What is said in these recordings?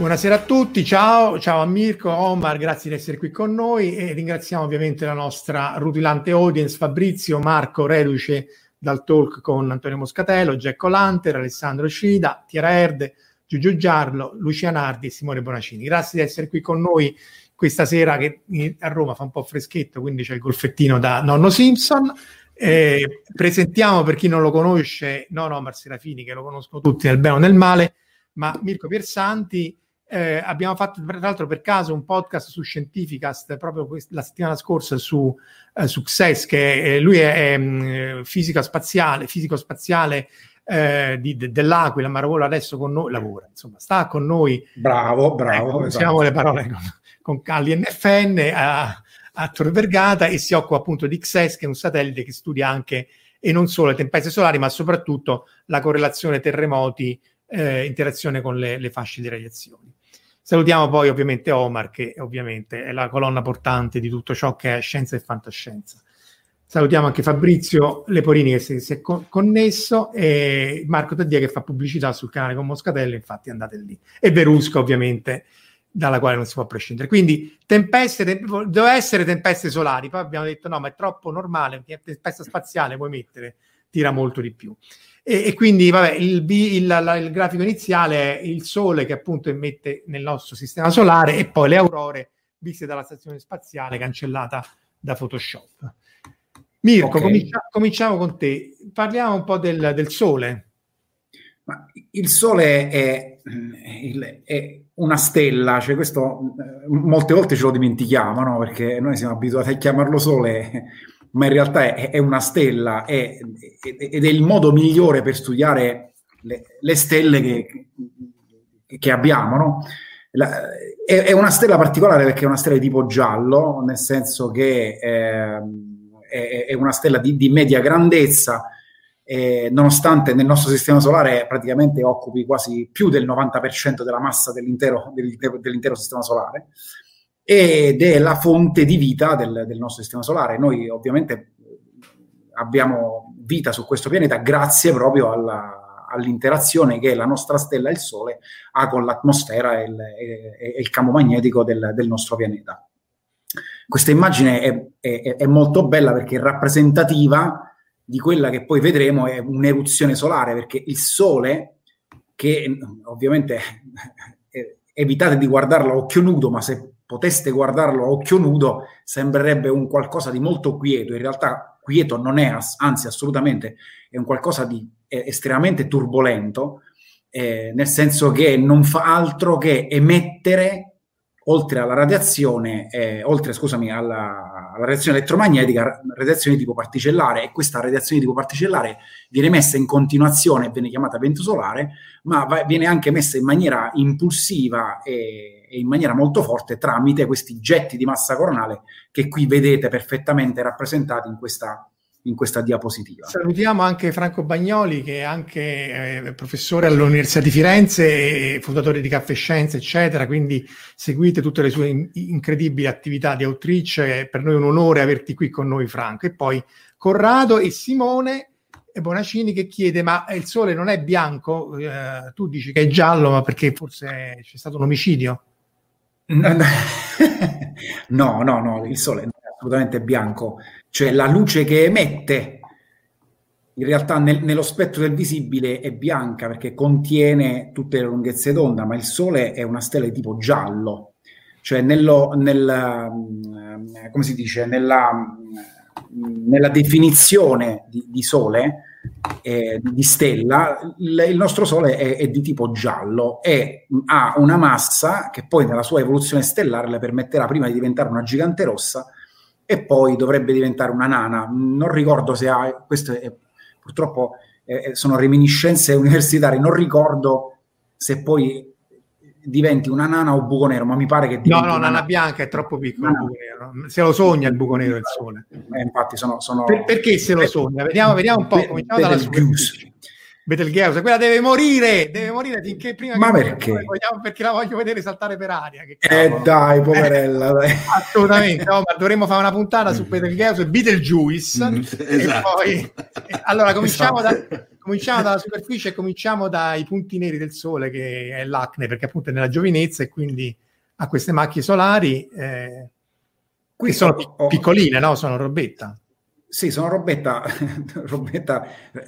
Buonasera a tutti, ciao a Mirko, Omar, grazie di essere qui con noi e ringraziamo ovviamente la nostra rutilante audience, Fabrizio, Marco, reduce dal talk con Antonio Moscatello, Giacco Lanter, Alessandro Scida, Tiera Erde, Giugiu Giarlo, Lucia Nardi e Simone Bonacini. Grazie di essere qui con noi questa sera che a Roma fa un po' freschetto, quindi c'è il golfettino da nonno Simpson. Presentiamo per chi non lo conosce, Omar Serafini, che lo conoscono tutti nel bene o nel male, ma Mirko Piersanti. Abbiamo fatto tra l'altro per caso un podcast su Scientificast proprio la settimana scorsa su XES, che lui è fisico spaziale dell'Aquila, ma lavora adesso con noi, sta con noi, bravo, usiamo le parole con all'INFN a Tor Vergata, e si occupa appunto di XES, che è un satellite che studia anche e non solo le tempeste solari, ma soprattutto la correlazione terremoti, interazione con le fasce di radiazioni. Salutiamo poi ovviamente Omar, che ovviamente è la colonna portante di tutto ciò che è scienza e fantascienza. Salutiamo anche Fabrizio Leporini, che si è connesso, e Marco Taddia, che fa pubblicità sul canale con Moscatello, infatti andate lì, e Verusca ovviamente, dalla quale non si può prescindere. Quindi deve essere tempeste solari, poi abbiamo detto no, ma è troppo normale, tempesta spaziale vuoi mettere, tira molto di più. E quindi vabbè, il grafico iniziale è il Sole che appunto emette nel nostro sistema solare e poi le aurore viste dalla stazione spaziale cancellata da Photoshop. Mirko, okay. Cominciamo con te. Parliamo un po' del Sole. Ma il Sole è una stella, cioè questo molte volte ce lo dimentichiamo, no? Perché noi siamo abituati a chiamarlo Sole, ma in realtà è una stella ed è il modo migliore per studiare le stelle che abbiamo, no? È una stella particolare perché è una stella di tipo giallo, nel senso che è una stella di media grandezza, nonostante nel nostro sistema solare praticamente occupi quasi più del 90% della massa dell'intero sistema solare, ed è la fonte di vita del nostro sistema solare. Noi ovviamente abbiamo vita su questo pianeta grazie proprio all'interazione che la nostra stella, il Sole, ha con l'atmosfera e il campo magnetico del nostro pianeta. Questa immagine è molto bella perché è rappresentativa di quella che poi vedremo è un'eruzione solare, perché il Sole, che ovviamente evitate di guardarlo a occhio nudo, ma se poteste guardarlo a occhio nudo sembrerebbe un qualcosa di molto quieto, in realtà quieto non è, anzi assolutamente è un qualcosa di estremamente turbolento, nel senso che non fa altro che emettere, oltre alla radiazione, alla radiazione elettromagnetica, radiazione tipo particellare, e questa radiazione tipo particellare viene messa in continuazione, viene chiamata vento solare, ma viene anche messa in maniera impulsiva e in maniera molto forte tramite questi getti di massa coronale che qui vedete perfettamente rappresentati in questa diapositiva. Salutiamo anche Franco Bagnoli, che è anche professore all'Università di Firenze e fondatore di Caffè Scienze, eccetera, quindi seguite tutte le sue incredibili attività di outreach, è per noi un onore averti qui con noi, Franco. E poi Corrado e Simone e Bonacini, che chiede: ma il Sole non è bianco? Tu dici che è giallo, ma perché forse c'è stato un omicidio? No, il Sole non è assolutamente bianco. Cioè la luce che emette in realtà nello spettro del visibile è bianca perché contiene tutte le lunghezze d'onda, ma il Sole è una stella di tipo giallo, cioè come si dice, nella definizione di Sole, di stella, il nostro Sole è di tipo giallo e ha una massa che poi nella sua evoluzione stellare le permetterà prima di diventare una gigante rossa e poi dovrebbe diventare una nana. Non ricordo se ha, purtroppo sono reminiscenze universitarie, non ricordo se poi diventi una nana o buco nero, ma mi pare che diventi una nana bianca, è troppo piccolo il buco nero. Se lo sogna il buco nero il Sole. Infatti sono... Perché se lo sogna? Vediamo un po', cominciamo dalla superficie. Betelgeuse, quella deve morire finché prima. Ma che perché? Perché la voglio vedere saltare per aria. Che dai, poverella. Dai. Assolutamente, no, ma dovremmo fare una puntata su Betelgeuse e Beetlejuice. Esatto. Poi... Allora, cominciamo dalla superficie e cominciamo dai punti neri del Sole, che è l'acne, perché appunto è nella giovinezza e quindi ha queste macchie solari, qui sono piccoline, no? Sono robetta. Sì, sono robetta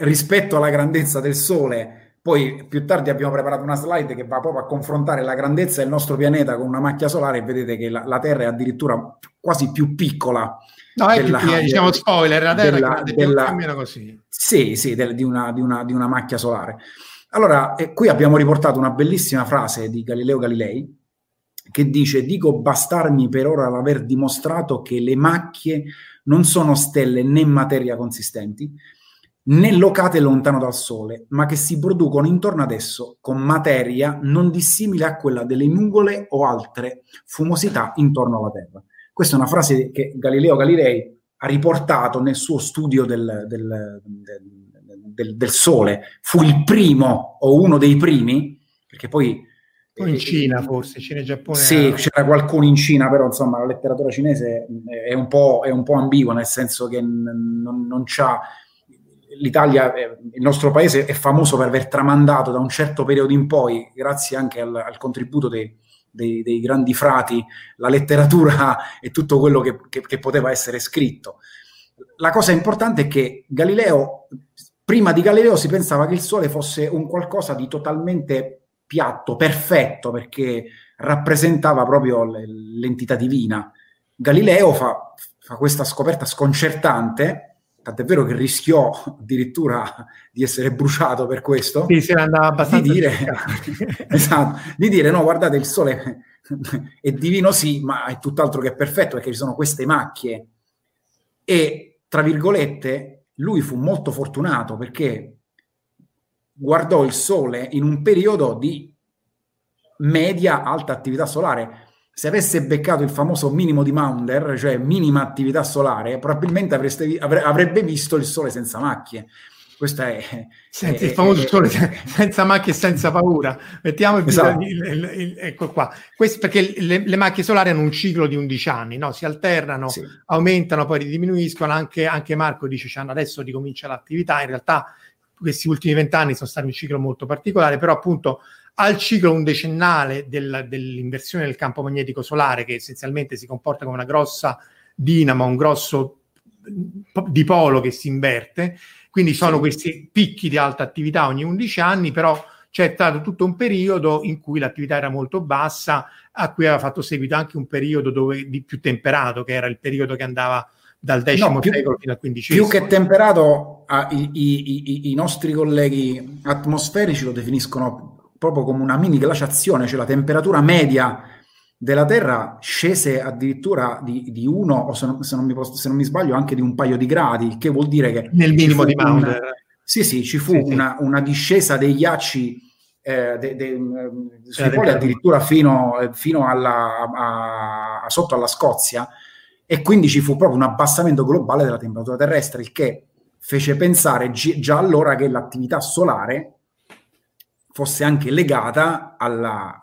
rispetto alla grandezza del Sole. Poi più tardi abbiamo preparato una slide che va proprio a confrontare la grandezza del nostro pianeta con una macchia solare e vedete che la Terra è addirittura quasi più piccola. No, diciamo spoiler, la Terra è più o meno così. Sì, di una macchia solare. Allora, qui abbiamo riportato una bellissima frase di Galileo Galilei che dice: dico bastarmi per ora l'aver dimostrato che le macchie non sono stelle né materia consistenti, né locate lontano dal Sole, ma che si producono intorno ad esso con materia non dissimile a quella delle nuvole o altre fumosità intorno alla Terra. Questa è una frase che Galileo Galilei ha riportato nel suo studio del Sole. Fu il primo, o uno dei primi, perché poi... in Cina forse, Cina e Giappone. Sì, c'era qualcuno in Cina, però insomma la letteratura cinese è un po' ambigua, nel senso che non c'ha... L'Italia, il nostro paese, è famoso per aver tramandato da un certo periodo in poi, grazie anche al contributo dei grandi frati, la letteratura e tutto quello che poteva essere scritto. La cosa importante è che Galileo, prima di Galileo si pensava che il Sole fosse un qualcosa di totalmente... piatto, perfetto, perché rappresentava proprio l'entità divina. Galileo fa questa scoperta sconcertante, tant'è vero che rischiò addirittura di essere bruciato per questo. Sì, se ne andava abbastanza di dire no, guardate, il Sole è divino sì, ma è tutt'altro che perfetto, perché ci sono queste macchie. E, tra virgolette, lui fu molto fortunato, perché guardò il Sole in un periodo di media-alta attività solare. Se avesse beccato il famoso minimo di Maunder, cioè minima attività solare, probabilmente avrebbe visto il Sole senza macchie. Questa è... Senti, il famoso Sole senza macchie e senza paura. Mettiamo il video, esatto. Ecco qua. Questo perché le macchie solari hanno un ciclo di 11 anni, no? Si alternano, sì. Aumentano, poi diminuiscono. Anche Marco dice, adesso ricomincia l'attività. In realtà... questi ultimi 20 anni sono stati un ciclo molto particolare, però appunto al ciclo undecennale dell'inversione del campo magnetico solare, che essenzialmente si comporta come una grossa dinamo, un grosso di polo che si inverte, quindi sono questi picchi di alta attività ogni 11 anni, però c'è stato tutto un periodo in cui l'attività era molto bassa, a cui aveva fatto seguito anche un periodo dove di più temperato, che era il periodo che andava dal X secolo fino al XV. Più che temperato, i nostri colleghi atmosferici lo definiscono proprio come una mini glaciazione, cioè la temperatura media della Terra scese addirittura di uno, o se non mi sbaglio, anche di un paio di gradi, che vuol dire che nel minimo di Maunder. Ci fu una discesa dei ghiacci sui poli addirittura fino sotto alla Scozia, e quindi ci fu proprio un abbassamento globale della temperatura terrestre, il che fece pensare già allora che l'attività solare fosse anche legata alla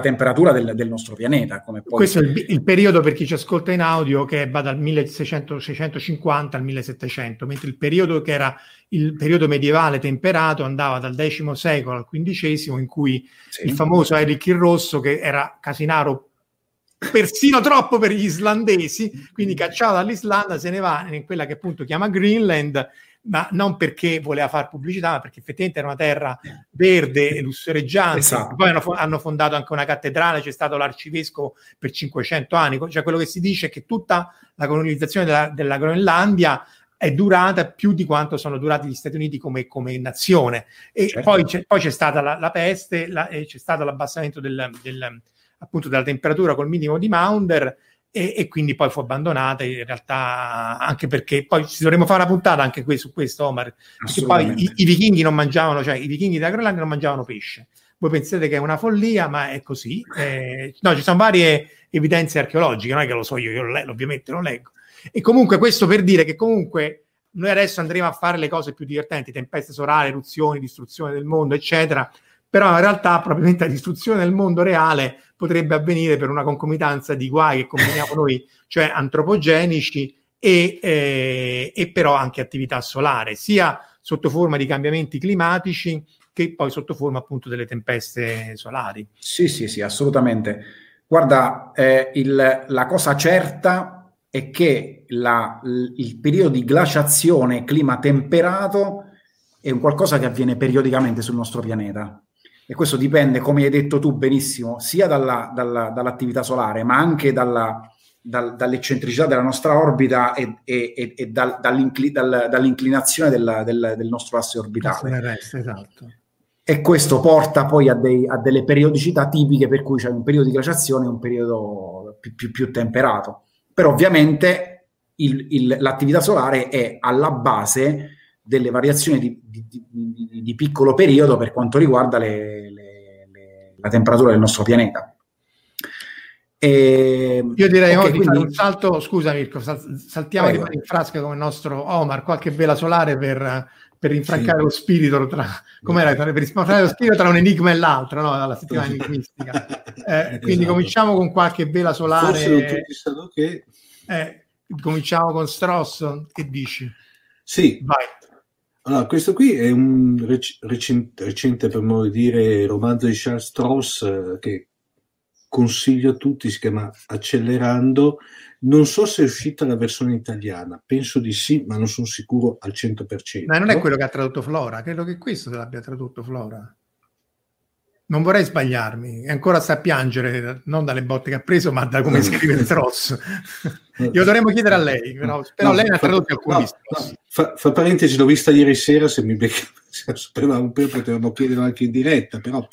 temperatura del nostro pianeta. Come poi questo è il periodo, per chi ci ascolta in audio, che va dal 1650 al 1700, mentre il periodo che era il periodo medievale temperato andava dal X secolo al XV, in cui il famoso Eric il Rosso, che era casinaro persino troppo per gli islandesi, quindi cacciato dall'Islanda, se ne va in quella che appunto chiama Greenland, ma non perché voleva fare pubblicità, ma perché effettivamente era una terra verde e lussureggiante. Esatto. Poi hanno fondato anche una cattedrale, c'è stato l'arcivescovo per 500 anni, cioè quello che si dice è che tutta la colonizzazione della Groenlandia è durata più di quanto sono durati gli Stati Uniti come nazione, e certo. poi c'è stata la peste, e c'è stato l'abbassamento appunto della temperatura col minimo di Maunder, e quindi poi fu abbandonata, in realtà, anche perché poi ci dovremmo fare una puntata anche qui su questo, Omar, perché poi i vichinghi non mangiavano, cioè i vichinghi della Groenlandia non mangiavano pesce. Voi pensate che è una follia, ma è così. No, ci sono varie evidenze archeologiche, non è che lo so io ovviamente lo leggo. E comunque questo per dire che comunque noi adesso andremo a fare le cose più divertenti, tempeste solari, eruzioni, distruzione del mondo, eccetera, però in realtà probabilmente la distruzione del mondo reale potrebbe avvenire per una concomitanza di guai che combiniamo noi, cioè antropogenici e però anche attività solare, sia sotto forma di cambiamenti climatici che poi sotto forma appunto delle tempeste solari. Sì, assolutamente. Guarda, la cosa certa è che il periodo di glaciazione, clima temperato, è un qualcosa che avviene periodicamente sul nostro pianeta. E questo dipende, come hai detto tu benissimo, sia dall'attività solare, ma anche dall'eccentricità della nostra orbita e dall'inclinazione del nostro asse orbitale. Resto, esatto. E questo porta poi a delle periodicità tipiche, per cui c'è un periodo di glaciazione e un periodo più temperato. Però ovviamente l'attività solare è alla base delle variazioni di piccolo periodo per quanto riguarda la temperatura del nostro pianeta. Io direi okay, quindi un salto, scusa Mirko, saltiamo di fare in frasca come il nostro Omar qualche vela solare per rinfrancare lo spirito per rinfrancare lo spirito tra un enigma e l'altro, no? Dalla settimana enigmistica. Quindi cominciamo con qualche vela solare. Forse tutti sanno che cominciamo con Stross, che dici? Sì, vai. Allora, questo qui è un recente, per modo di dire, romanzo di Charles Stross che consiglio a tutti, si chiama Accelerando. Non so se è uscita la versione italiana, penso di sì, ma non sono sicuro al 100%. Ma non è quello che ha tradotto Flora, credo che questo l'abbia tradotto Flora. Non vorrei sbagliarmi, ancora sta a piangere, non dalle botte che ha preso, ma da come scrive Stross. Io dovremmo chiedere a lei, però lei ne ha tradotto alcuni. Fa parentesi, l'ho vista ieri sera, se mi sapeva un po' potevamo chiederlo anche in diretta, però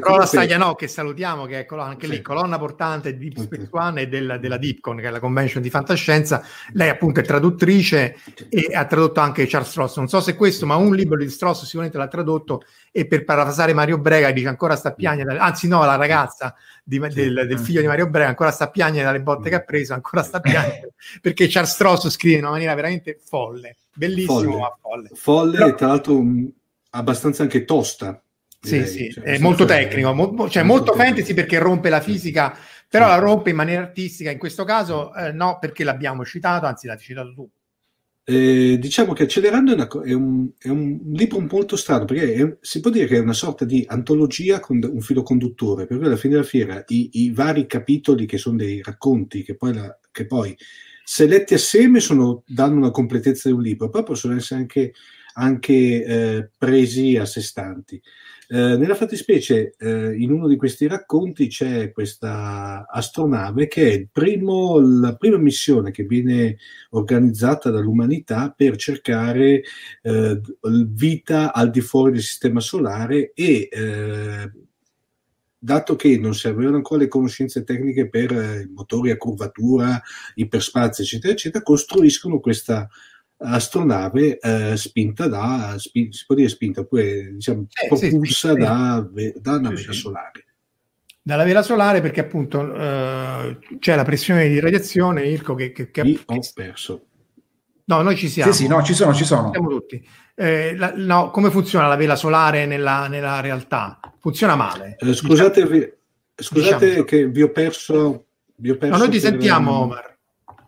Flora Stagliano, che salutiamo, che è anche lì colonna portante di Spex One e della Dipcon, che è la convention di fantascienza. Lei appunto è traduttrice e ha tradotto anche Charles Stross, non so se questo, ma un libro di Stross sicuramente l'ha tradotto, e per parafrasare Mario Brega dice ancora sta a piangere, anzi no, la ragazza del figlio di Mario Brega ancora sta a piangere dalle botte che ha preso, ancora sta a piangere, perché Charles Stross scrive in una maniera veramente folle, bellissimo, folle però, e tra l'altro abbastanza anche tosta, direi. Cioè, è molto tecnico, molto fantasy, perché rompe la fisica, però la rompe in maniera artistica. In questo caso no, perché l'abbiamo citato, anzi l'hai citato tu. Diciamo che Accelerando è un libro molto strano, perché si può dire che è una sorta di antologia con un filo conduttore, per cui alla fine della fiera i vari capitoli, che sono dei racconti che poi se letti assieme danno una completezza di un libro, poi possono essere anche presi a sé stanti. Nella fattispecie, in uno di questi racconti c'è questa astronave che è la prima missione che viene organizzata dall'umanità per cercare vita al di fuori del sistema solare e dato che non si avevano ancora le conoscenze tecniche per motori a curvatura, iperspazio, eccetera, eccetera, costruiscono questa astronave spinta da, si può dire spinta, oppure diciamo propulsa da una vela solare. Dalla vela solare, perché appunto c'è la pressione di radiazione, Mirko, ho perso. No, noi ci siamo. Sì, sì, no, ci sono. Siamo tutti. No, come funziona la vela solare nella realtà? Funziona male. Scusate, che vi ho perso. No, noi ti sentiamo, Omar.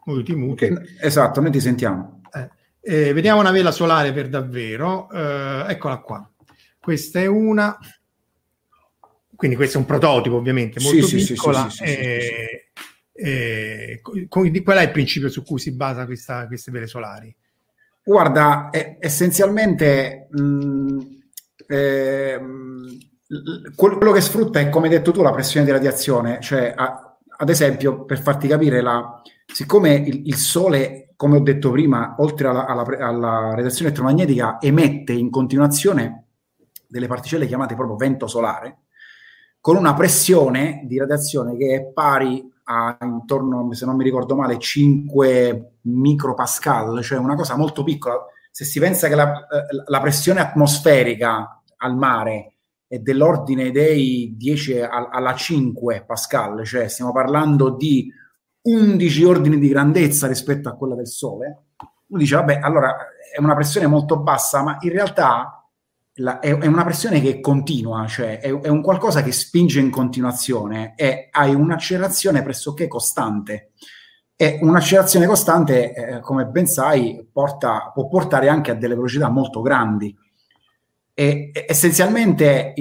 Okay. Esatto, noi ti sentiamo. Vediamo una vela solare per davvero. Eccola qua. Questa è una. Quindi questo è un prototipo, ovviamente, molto piccola. Qual è il principio su cui si basa queste vele solari? Guarda, essenzialmente quello che sfrutta è, come hai detto tu, la pressione di radiazione, cioè ad esempio, per farti capire, siccome il Sole, come ho detto prima, oltre alla radiazione elettromagnetica, emette in continuazione delle particelle chiamate proprio vento solare, con una pressione di radiazione che è pari a intorno, se non mi ricordo male, 5 micropascal, cioè una cosa molto piccola. Se si pensa che la pressione atmosferica al mare è dell'ordine dei 10 alla 5 pascal, cioè stiamo parlando di 11 ordini di grandezza rispetto a quella del Sole, uno dice, vabbè, allora è una pressione molto bassa, ma in realtà è una pressione che continua, cioè è un qualcosa che spinge in continuazione e hai un'accelerazione pressoché costante. E un'accelerazione costante, come ben sai, può portare anche a delle velocità molto grandi. E essenzialmente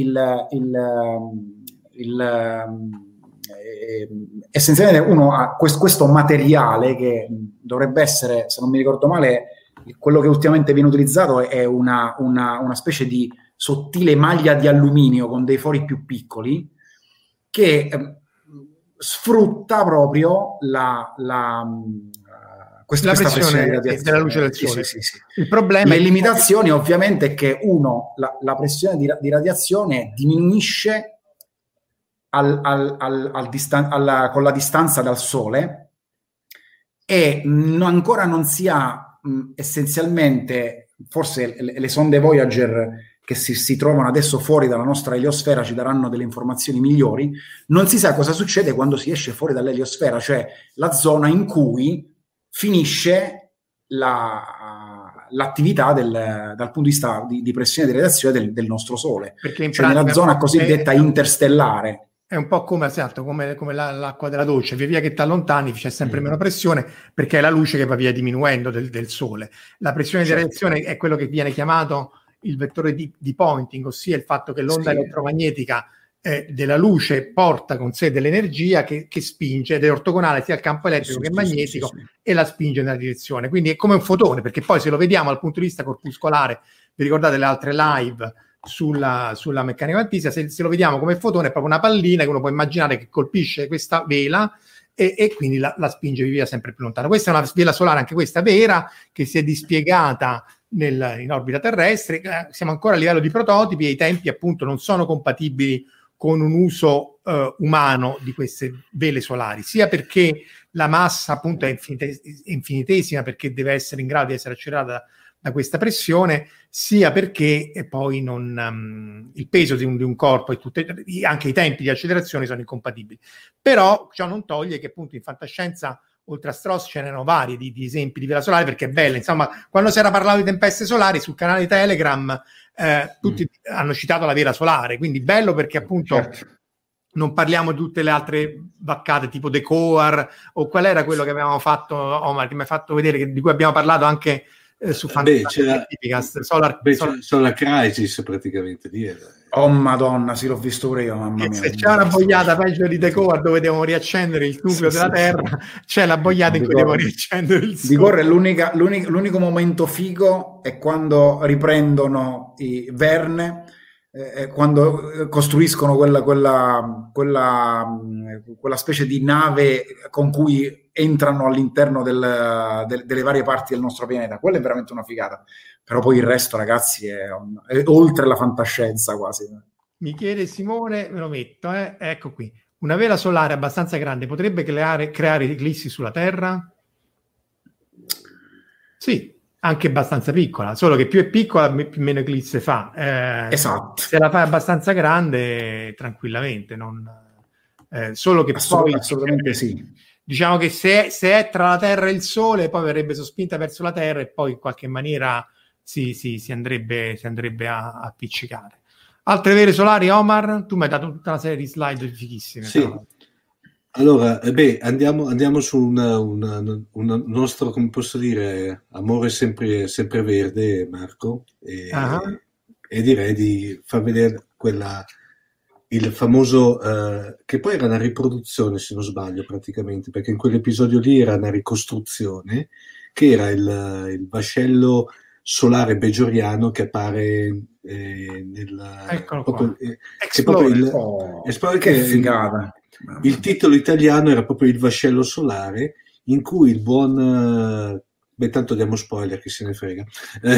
essenzialmente uno ha questo materiale che dovrebbe essere, se non mi ricordo male, quello che ultimamente viene utilizzato è una specie di sottile maglia di alluminio con dei fori più piccoli che sfrutta proprio questa pressione della luce del Sole. Il problema è limitazioni, ovviamente, è che la pressione di radiazione diminuisce con la distanza dal Sole e ancora non si ha essenzialmente, forse le sonde Voyager che si trovano adesso fuori dalla nostra eliosfera ci daranno delle informazioni migliori. Non si sa cosa succede quando si esce fuori dall'eliosfera, cioè la zona in cui finisce l'attività dal punto di vista di pressione di radiazione del nostro Sole, perché in pratica, cioè nella zona cosiddetta interstellare. È un po' come l'acqua della doccia, via via che ti allontani c'è sempre meno pressione, perché è la luce che va via diminuendo del Sole. La pressione di radiazione è quello che viene chiamato il vettore di pointing, ossia il fatto che l'onda elettromagnetica della luce porta con sé dell'energia che spinge, ed è ortogonale sia al campo elettrico che magnetico, e la spinge nella direzione. Quindi è come un fotone, perché poi se lo vediamo dal punto di vista corpuscolare, vi ricordate le altre live sulla meccanica quantistica, se lo vediamo come fotone è proprio una pallina che uno può immaginare che colpisce questa vela e quindi la spinge via sempre più lontano. Questa è una vela solare, anche questa vera, che si è dispiegata in orbita terrestre. Siamo ancora a livello di prototipi e i tempi appunto non sono compatibili con un uso umano di queste vele solari, sia perché la massa appunto è infinitesima, perché deve essere in grado di essere accelerata da questa pressione, sia perché poi non il peso di un corpo e anche i tempi di accelerazione sono incompatibili. Però ciò non toglie che appunto in fantascienza, oltre a Stross, ce n'erano vari di esempi di vela solare, perché è bella. Insomma, quando si era parlato di tempeste solari sul canale Telegram tutti hanno citato la vela solare, quindi bello perché appunto non parliamo di tutte le altre vaccate tipo The Coar, o qual era quello che avevamo fatto, Omar, che mi hai fatto vedere, di cui abbiamo parlato anche su Scientificast, Solar Crisis praticamente. Oh madonna, sì, l'ho visto pure io, mamma mia. Se c'è una boiata peggio di The Cover dove devo riaccendere il nucleo della Terra, c'è la boiata in cui devo riaccendere il sole. Ricorre l'unico momento figo è quando riprendono i Verne, quando costruiscono quella specie di nave con cui entrano all'interno delle varie parti del nostro pianeta. Quella è veramente una figata, però poi il resto, ragazzi, è oltre la fantascienza quasi. Michele Simone, me lo metto, ecco qui. Una vela solare abbastanza grande potrebbe creare eclissi sulla Terra? Sì, anche abbastanza piccola, solo che più è piccola meno eclisse fa. Esatto. Se la fai abbastanza grande, tranquillamente, non... solo che assolutamente poi, sì, diciamo che se è tra la Terra e il Sole, poi verrebbe sospinta verso la Terra e poi in qualche maniera si andrebbe a appiccicare. Altre vele solari, Omar? Tu mi hai dato tutta una serie di slide fichissime. Sì. Allora, andiamo su un nostro, come posso dire, amore sempre verde, Marco, e direi di far vedere quella... il famoso, che poi era una riproduzione, se non sbaglio, praticamente, perché in quell'episodio lì era una ricostruzione, che era il vascello solare beggioriano che appare nel... Eccolo proprio, qua. Esplode, che figata. Il titolo italiano era proprio il vascello solare, in cui il buon... Beh, tanto diamo spoiler, chi se ne frega.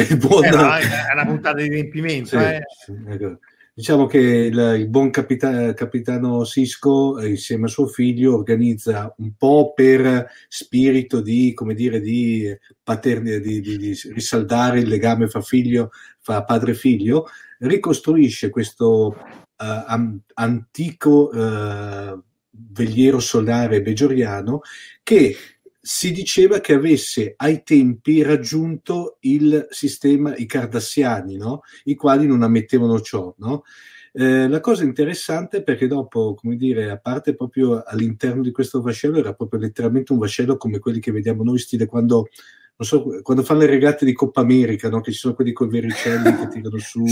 Il buon... è una puntata di riempimento, sì, sì, ecco. Diciamo che il buon capitano Sisko, insieme a suo figlio, organizza un po' per spirito di, come dire, di paternità, di risaldare il legame fra padre e figlio, ricostruisce questo antico veliero solare beggioriano che si diceva che avesse ai tempi raggiunto il sistema, i cardassiani, no? I quali non ammettevano ciò, no? La cosa interessante è perché dopo, come dire, a parte proprio all'interno di questo vascello, era proprio letteralmente un vascello come quelli che vediamo noi, stile quando, non so, quando fanno le regate di Coppa America, no? Che ci sono quelli con i verricelli che tirano su,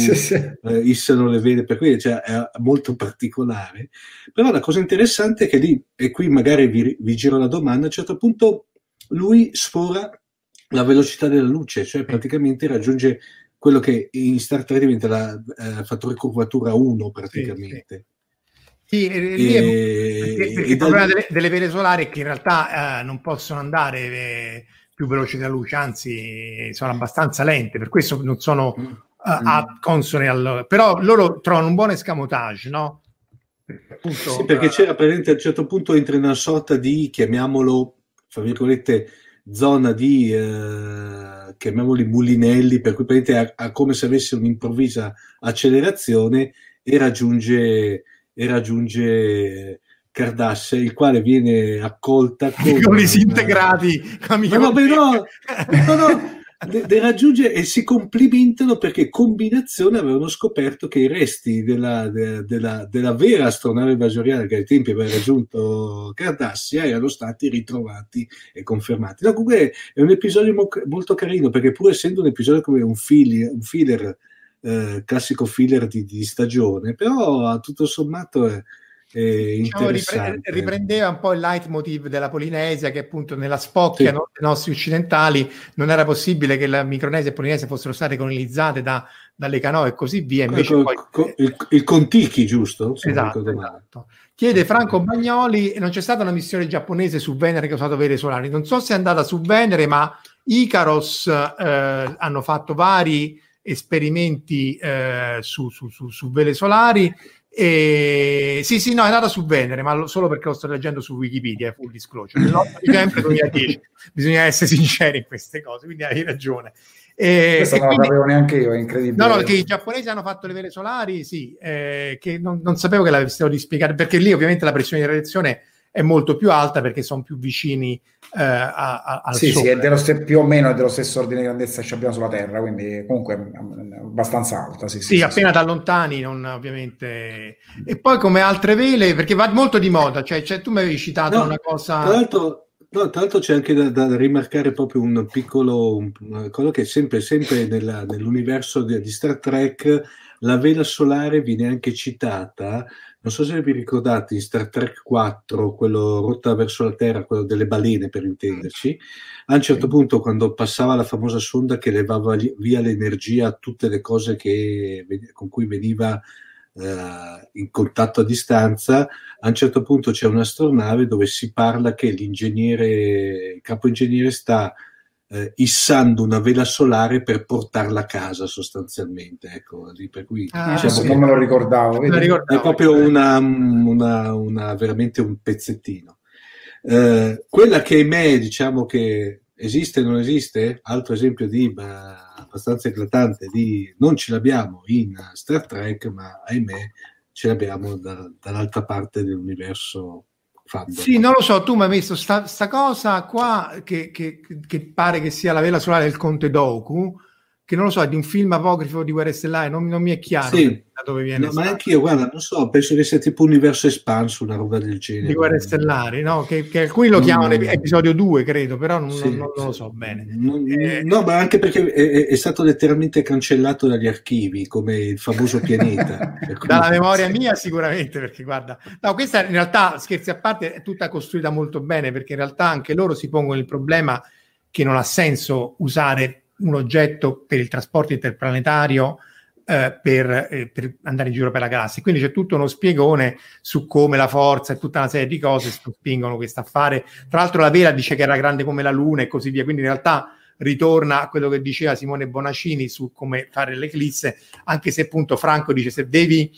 issano le vele, per cui cioè, è molto particolare. Però la cosa interessante è che lì, e qui magari vi giro la domanda, a un certo punto lui sfora la velocità della luce, cioè praticamente raggiunge quello che in Star Trek diventa la fattore curvatura 1 praticamente. Sì, perché il problema delle vele solari è che in realtà non possono andare... più veloci della luce, anzi sono abbastanza lente, per questo non sono consone al... Però loro trovano un buon escamotage, no? Appunto, sì, perché c'era praticamente a un certo punto entra in una sorta di, chiamiamolo fra virgolette, zona di chiamiamoli mulinelli, per cui praticamente ha come se avesse un'improvvisa accelerazione e raggiunge Cardasse, il quale viene accolta con i disintegrati, raggiunge e si complimentano perché combinazione avevano scoperto che i resti della vera astronave basoriana che ai tempi aveva raggiunto Cardassia erano stati ritrovati e confermati. No, comunque è un episodio molto carino, perché pur essendo un episodio come un filler, classico filler di stagione, però tutto sommato è diciamo, riprendeva un po' il leitmotiv della Polinesia, che appunto nella spocchia dei nostri occidentali non era possibile che la Micronesia e Polinesia fossero state colonizzate dalle canoe e così via. Invece il Contiki, giusto? Esatto. Chiede Franco Bagnoli: non c'è stata una missione giapponese su Venere che ha usato vele solari? Non so se è andata su Venere, ma IKAROS hanno fatto vari esperimenti su vele solari. Sì, no, è andata su Venere, ma solo perché lo sto leggendo su Wikipedia, full disclosure. Sempre 2010, bisogna essere sinceri in queste cose, quindi hai ragione. Questo non lo sapevo neanche io, è incredibile. No, perché i giapponesi hanno fatto le vele solari, sì, che non sapevo che l'avessero di spiegare, perché lì ovviamente la pressione di radiazione è molto più alta perché sono più vicini al Sole. Sì, più o meno è dello stesso ordine di grandezza che ci abbiamo sulla Terra, quindi comunque abbastanza alta. Sì, appena da lontani, non ovviamente. E poi come altre vele, perché va molto di moda, cioè tu mi avevi citato una cosa... Tra l'altro, No, tra l'altro c'è anche da rimarcare proprio un piccolo cosa che sempre nell'universo di Star Trek, la vela solare viene anche citata. Non so se vi ricordate in Star Trek 4, quello rotta verso la Terra, quello delle balene per intenderci, a un certo punto quando passava la famosa sonda che levava via l'energia a tutte le cose con cui veniva in contatto a distanza, a un certo punto c'è un'astronave dove si parla che l'ingegnere, il capo ingegnere sta issando una vela solare per portarla a casa sostanzialmente, ecco, per cui diciamo non me lo ricordavo, è proprio una veramente un pezzettino. Quella che ahimè, diciamo che esiste o non esiste, altro esempio di abbastanza eclatante di non ce l'abbiamo in Star Trek, ma ahimè ce l'abbiamo dall'altra parte dell'universo. Fabio. Sì, non lo so, tu mi hai messo sta cosa qua che pare che sia la vela solare del Conte Doku, che non lo so, è di un film apogrifo di Guerre Stellari, non mi è chiaro sì, da dove viene. No, ma anche io, guarda, non so, penso che sia tipo universo espanso, una roba del genere. Di Guerre Stellari, no? Che alcuni lo chiamano episodio 2, credo, però non lo so bene. No, ma anche perché è stato letteralmente cancellato dagli archivi, come il famoso pianeta. Dalla memoria mia sicuramente, perché guarda, no, questa in realtà, scherzi a parte, è tutta costruita molto bene, perché in realtà anche loro si pongono il problema che non ha senso usare un oggetto per il trasporto interplanetario per andare in giro per la galassia. Quindi c'è tutto uno spiegone su come la forza e tutta una serie di cose spingono questo affare. Tra l'altro la vela dice che era grande come la Luna e così via, quindi in realtà ritorna a quello che diceva Simone Bonacini su come fare l'eclisse, anche se appunto Franco dice se devi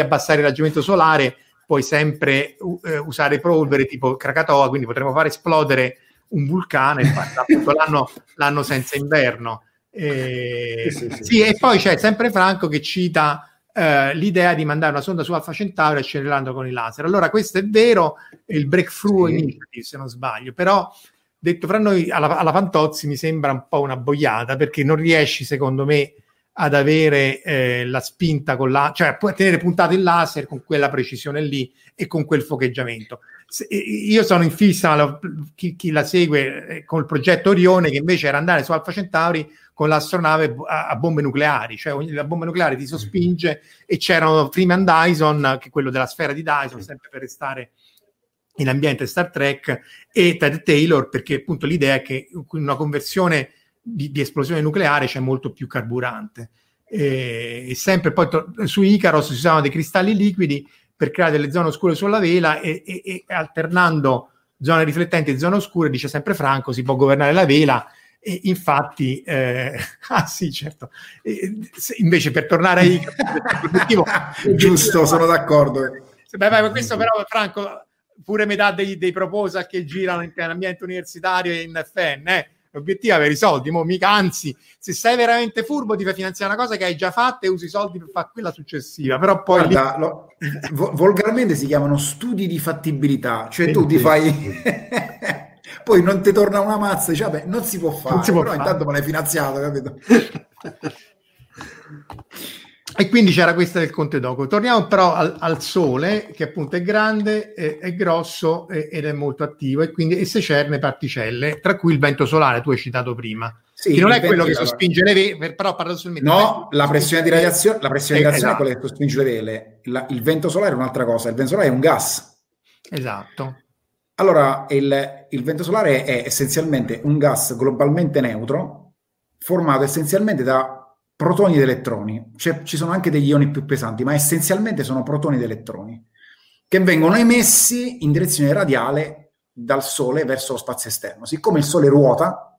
abbassare il raggiungimento solare puoi sempre usare polvere tipo Krakatoa, quindi potremmo fare esplodere un vulcano, infatti, appunto, l'anno senza inverno. E poi c'è sempre Franco che cita l'idea di mandare una sonda su Alfa Centauri accelerando con i laser. Allora, questo è vero, il Breakthrough Initiative, se non sbaglio, però detto fra noi alla Fantozzi mi sembra un po' una boiata, perché non riesci, secondo me, ad avere la spinta cioè a tenere puntato il laser con quella precisione lì e con quel focheggiamento. Io sono in fissa, chi la segue, col progetto Orione, che invece era andare su Alfa Centauri con l'astronave a bombe nucleari, cioè la bomba nucleare ti sospinge e c'erano Freeman Dyson, che è quello della sfera di Dyson, sempre per restare in ambiente Star Trek, e Ted Taylor, perché appunto l'idea è che in una conversione di esplosione nucleare c'è molto più carburante. E sempre poi su Icaros si usavano dei cristalli liquidi per creare delle zone oscure sulla vela e alternando zone riflettenti e zone oscure, dice sempre Franco, si può governare la vela e infatti sì, certo. Invece per tornare a Icaros giusto, sono d'accordo. Beh, questo però Franco pure metà dei proposal che girano in ambiente universitario e in FN, l'obiettivo è avere i soldi, mo mica, anzi, se sei veramente furbo ti fai finanziare una cosa che hai già fatta e usi i soldi per fare quella successiva, però poi guarda, volgarmente si chiamano studi di fattibilità, cioè tu ti fai poi non ti torna una mazza, dici vabbè, non si può fare, però intanto me l'hai finanziato, capito? E quindi c'era questa del Conte Doku. Torniamo però al Sole, che appunto è grande, è grosso ed è molto attivo, e quindi se cerne particelle, tra cui il vento solare, tu hai citato prima. Sì, che non è quello che sospinge le vele, però paradossalmente no, la pressione di radiazione, esatto, è quella che sospinge le vele. Il vento solare è un'altra cosa, il vento solare è un gas. Esatto. Allora, il vento solare è essenzialmente un gas globalmente neutro, formato essenzialmente da protoni ed elettroni, cioè, ci sono anche degli ioni più pesanti, ma essenzialmente sono protoni ed elettroni che vengono emessi in direzione radiale dal Sole verso lo spazio esterno. Siccome il Sole ruota,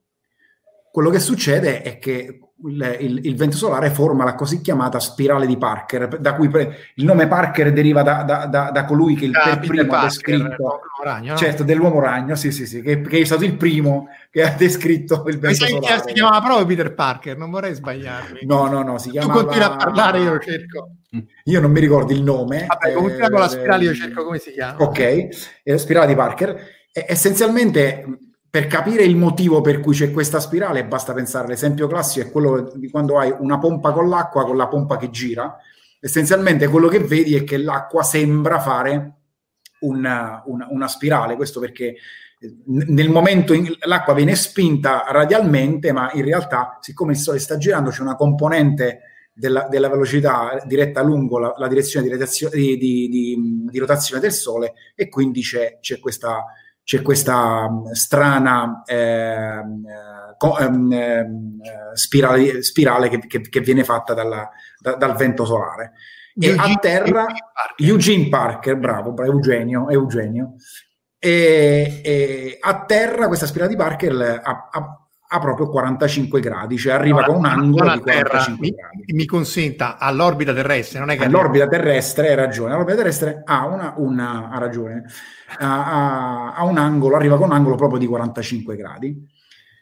quello che succede è che il vento solare forma la così chiamata spirale di Parker, da cui il nome Parker deriva da colui che per primo ha descritto, ragno, no? Certo, dell'uomo ragno, sì, che è stato il primo che ha descritto il vento solare. Si chiamava proprio Peter Parker, non vorrei sbagliarmi. No, si chiamava... Tu continui a parlare, io cerco. Io non mi ricordo il nome. Vabbè, continua con la spirale, io cerco come si chiama. Ok, spirale di Parker. Essenzialmente... Per capire il motivo per cui c'è questa spirale basta pensare, l'esempio classico è quello di quando hai una pompa con l'acqua, con la pompa che gira. Essenzialmente quello che vedi è che l'acqua sembra fare una spirale, questo perché nel momento in l'acqua viene spinta radialmente, ma in realtà, siccome il Sole sta girando, c'è una componente della velocità diretta lungo la direzione di rotazione del Sole, e quindi c'è questa strana spirale che viene fatta dal vento solare. Eugene, e a terra Eugene Parker, bravo Eugenio. E a terra questa spirale di Parker ha proprio 45 gradi, cioè arriva con un angolo di 45 gradi. Mi consenta, all'orbita terrestre, non è che all'orbita terrestre, hai ragione, l'orbita terrestre ha un angolo, arriva con un angolo proprio di 45 gradi.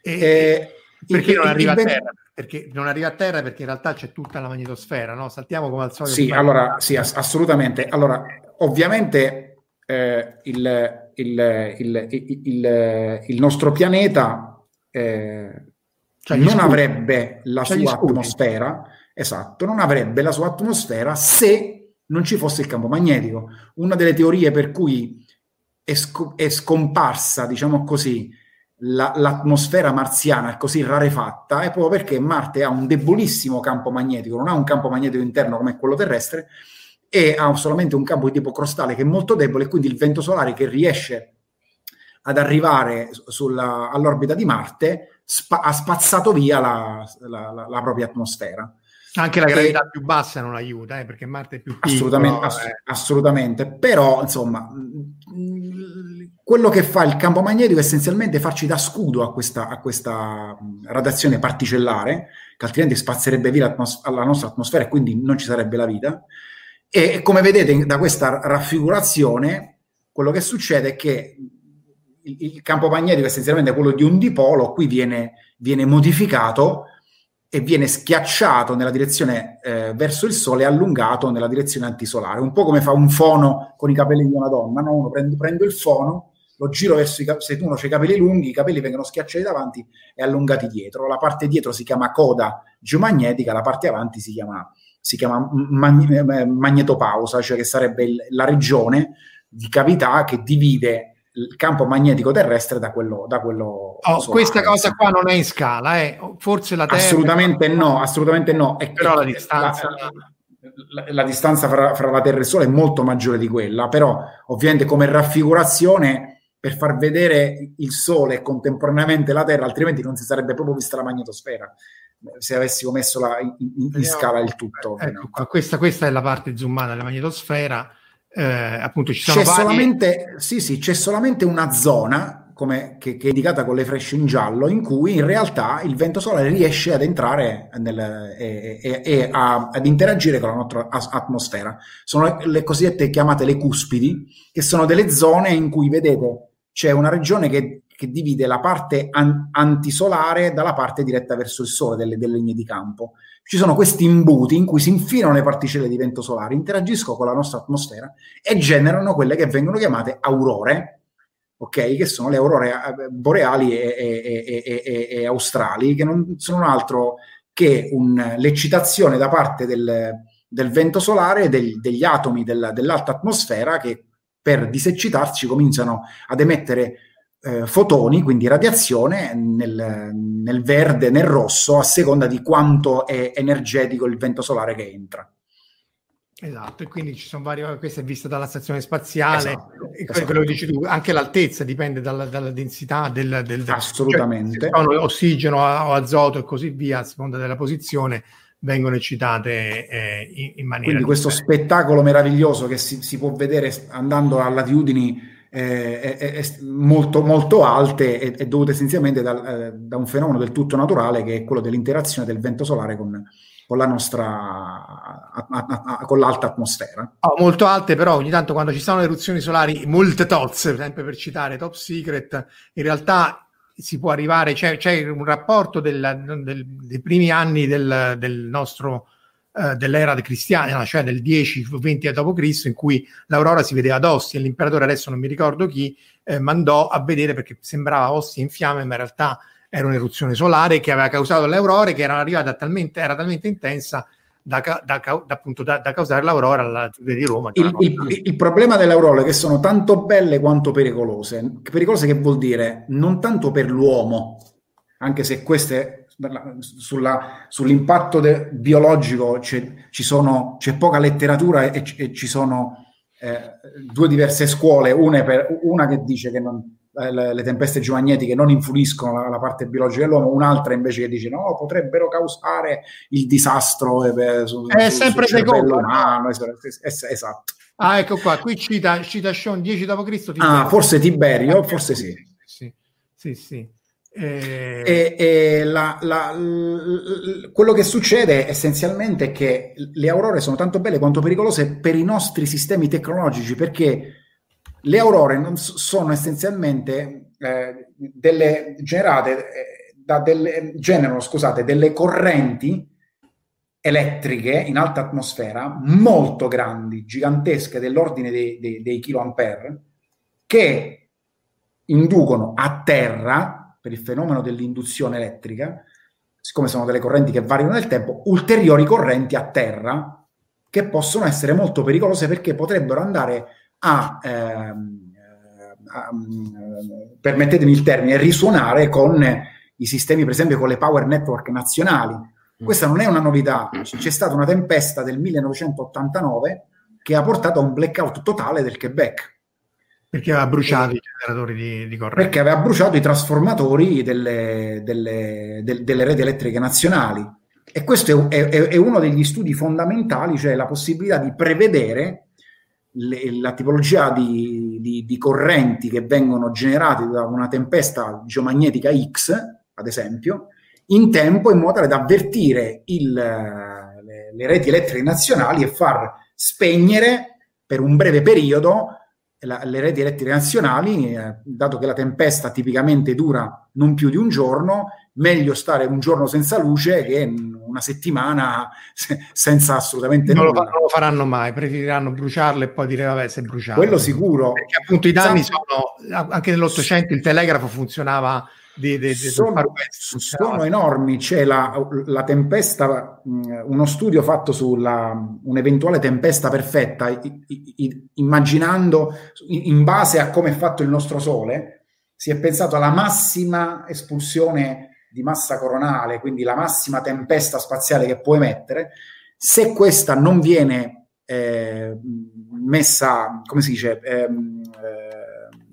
Perché non arriva a terra? Perché non arriva a terra perché in realtà c'è tutta la magnetosfera, no? Saltiamo come al solito. Sì, allora, sì, assolutamente. Allora, ovviamente il nostro pianeta non avrebbe la sua atmosfera, esatto, non avrebbe la sua atmosfera se non ci fosse il campo magnetico. Una delle teorie per cui è scomparsa, diciamo così, l'atmosfera marziana è così rarefatta è proprio perché Marte ha un debolissimo campo magnetico, non ha un campo magnetico interno come quello terrestre, e ha solamente un campo di tipo crostale che è molto debole, e quindi il vento solare che riesce ad arrivare all'orbita di Marte ha spazzato via la propria atmosfera. Anche la gravità più bassa non aiuta, perché Marte è più piccolo. Assolutamente. Però, insomma, quello che fa il campo magnetico è essenzialmente farci da scudo a questa radiazione particellare, che altrimenti spazzerebbe via la nostra atmosfera e quindi non ci sarebbe la vita. E come vedete da questa raffigurazione, quello che succede è che il campo magnetico è essenzialmente quello di un dipolo, qui viene modificato e viene schiacciato nella direzione verso il Sole e allungato nella direzione antisolare, un po' come fa un fono con i capelli di una donna, no? Uno prendo il fono, lo giro verso se uno ha i capelli lunghi, i capelli vengono schiacciati davanti e allungati dietro. La parte dietro si chiama coda geomagnetica, la parte avanti si chiama magnetopausa, cioè che sarebbe la regione di cavità che divide il campo magnetico terrestre da quello solare. Questa cosa qua non è in scala, forse la Terra... Assolutamente no. Però la distanza... La distanza fra la Terra e il Sole è molto maggiore di quella, però ovviamente come raffigurazione per far vedere il Sole e contemporaneamente la Terra, altrimenti non si sarebbe proprio vista la magnetosfera, se avessimo messo in scala il tutto. Ecco, questa è la parte zoomata della magnetosfera. Appunto ci sono c'è solamente una zona che è indicata con le frecce in giallo, in cui in realtà il vento solare riesce ad entrare ad interagire con la nostra atmosfera. Sono le cosiddette chiamate le cuspidi, che sono delle zone in cui vedete c'è una regione che divide la parte antisolare dalla parte diretta verso il Sole delle linee di campo. Ci sono questi imbuti in cui si infilano le particelle di vento solare, interagiscono con la nostra atmosfera e generano quelle che vengono chiamate aurore, ok? Che sono le aurore boreali e australi, che non sono altro che l'eccitazione da parte del vento solare, degli atomi dell'alta atmosfera, che per diseccitarsi cominciano ad emettere fotoni, quindi radiazione, nel verde, nel rosso, a seconda di quanto è energetico il vento solare che entra. Esatto, e quindi ci sono varie, questa è vista dalla stazione spaziale, esatto. Quello che dici tu, anche l'altezza dipende dalla densità del assolutamente. Cioè, ossigeno o azoto e così via, a seconda della posizione, vengono eccitate in maniera... Quindi questo spettacolo meraviglioso che si può vedere andando a latitudini molto molto alte è dovuto essenzialmente da un fenomeno del tutto naturale, che è quello dell'interazione del vento solare con la nostra con l'alta atmosfera. Molto alte, però ogni tanto quando ci sono eruzioni solari molte tozze, sempre per citare Top Secret, in realtà si può arrivare, c'è un rapporto dei primi anni del nostro dell'era cristiana, cioè del 10-20 d.C., in cui l'aurora si vedeva ad Ostia, e l'imperatore, adesso non mi ricordo chi, mandò a vedere perché sembrava Ostia in fiamme, ma in realtà era un'eruzione solare che aveva causato le aurore, che erano arrivate era talmente intensa da causare l'aurora all'altitudine di Roma. Il problema delle aurore è che sono tanto belle quanto pericolose. Pericolose che vuol dire non tanto per l'uomo, anche se queste sull'impatto biologico c'è poca letteratura e ci sono due diverse scuole, una che dice che le tempeste geomagnetiche non influiscono la parte biologica dell'uomo, un'altra invece che dice no, potrebbero causare il disastro sempre cervello umano. Esatto. Ah, ecco qua, qui cita Sean 10 d.C. Forse Tiberio, forse sì. Quello che succede essenzialmente è che le aurore sono tanto belle quanto pericolose per i nostri sistemi tecnologici, perché le aurore non sono essenzialmente generano delle correnti elettriche in alta atmosfera molto grandi, gigantesche, dell'ordine dei kiloampere, che inducono a terra, per il fenomeno dell'induzione elettrica, siccome sono delle correnti che variano nel tempo, ulteriori correnti a terra che possono essere molto pericolose, perché potrebbero andare a permettetemi il termine, risuonare con i sistemi, per esempio con le power network nazionali. Questa non è una novità, c'è stata una tempesta del 1989 che ha portato a un blackout totale del Quebec, perché aveva bruciato i generatori di corrente, perché aveva bruciato i trasformatori delle reti elettriche nazionali. E questo è uno degli studi fondamentali, cioè la possibilità di prevedere la tipologia di correnti che vengono generate da una tempesta geomagnetica X, ad esempio, in tempo, in modo tale da avvertire le reti elettriche nazionali e far spegnere per un breve periodo le reti elettriche nazionali. Dato che la tempesta tipicamente dura non più di un giorno, meglio stare un giorno senza luce che una settimana senza assolutamente nulla. Non lo faranno mai, preferiranno bruciarle e poi dire vabbè, se bruciato, quello sicuro, perché appunto i danni sono anche nell'Ottocento. Il telegrafo funzionava sono enormi. C'è la tempesta, uno studio fatto sulla un'eventuale tempesta perfetta, immaginando in base a come è fatto il nostro Sole, si è pensato alla massima espulsione di massa coronale, quindi la massima tempesta spaziale che può emettere. Se questa non viene messa, come si dice,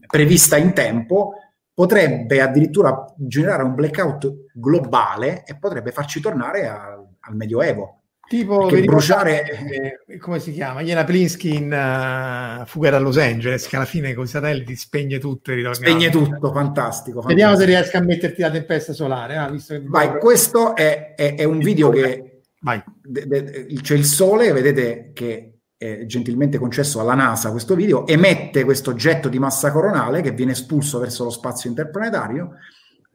prevista in tempo, potrebbe addirittura generare un blackout globale e potrebbe farci tornare al Medioevo. Tipo bruciare, come si chiama? Jena Plinsky in Fuga da Los Angeles, che alla fine con i satelliti spegne tutto e ritorna. Spegne tutto, fantastico. Vediamo se riesco a metterti la tempesta solare. Visto che vai, questo è un video che c'è il Sole, vedete che è gentilmente concesso alla NASA questo video, emette questo getto di massa coronale che viene espulso verso lo spazio interplanetario,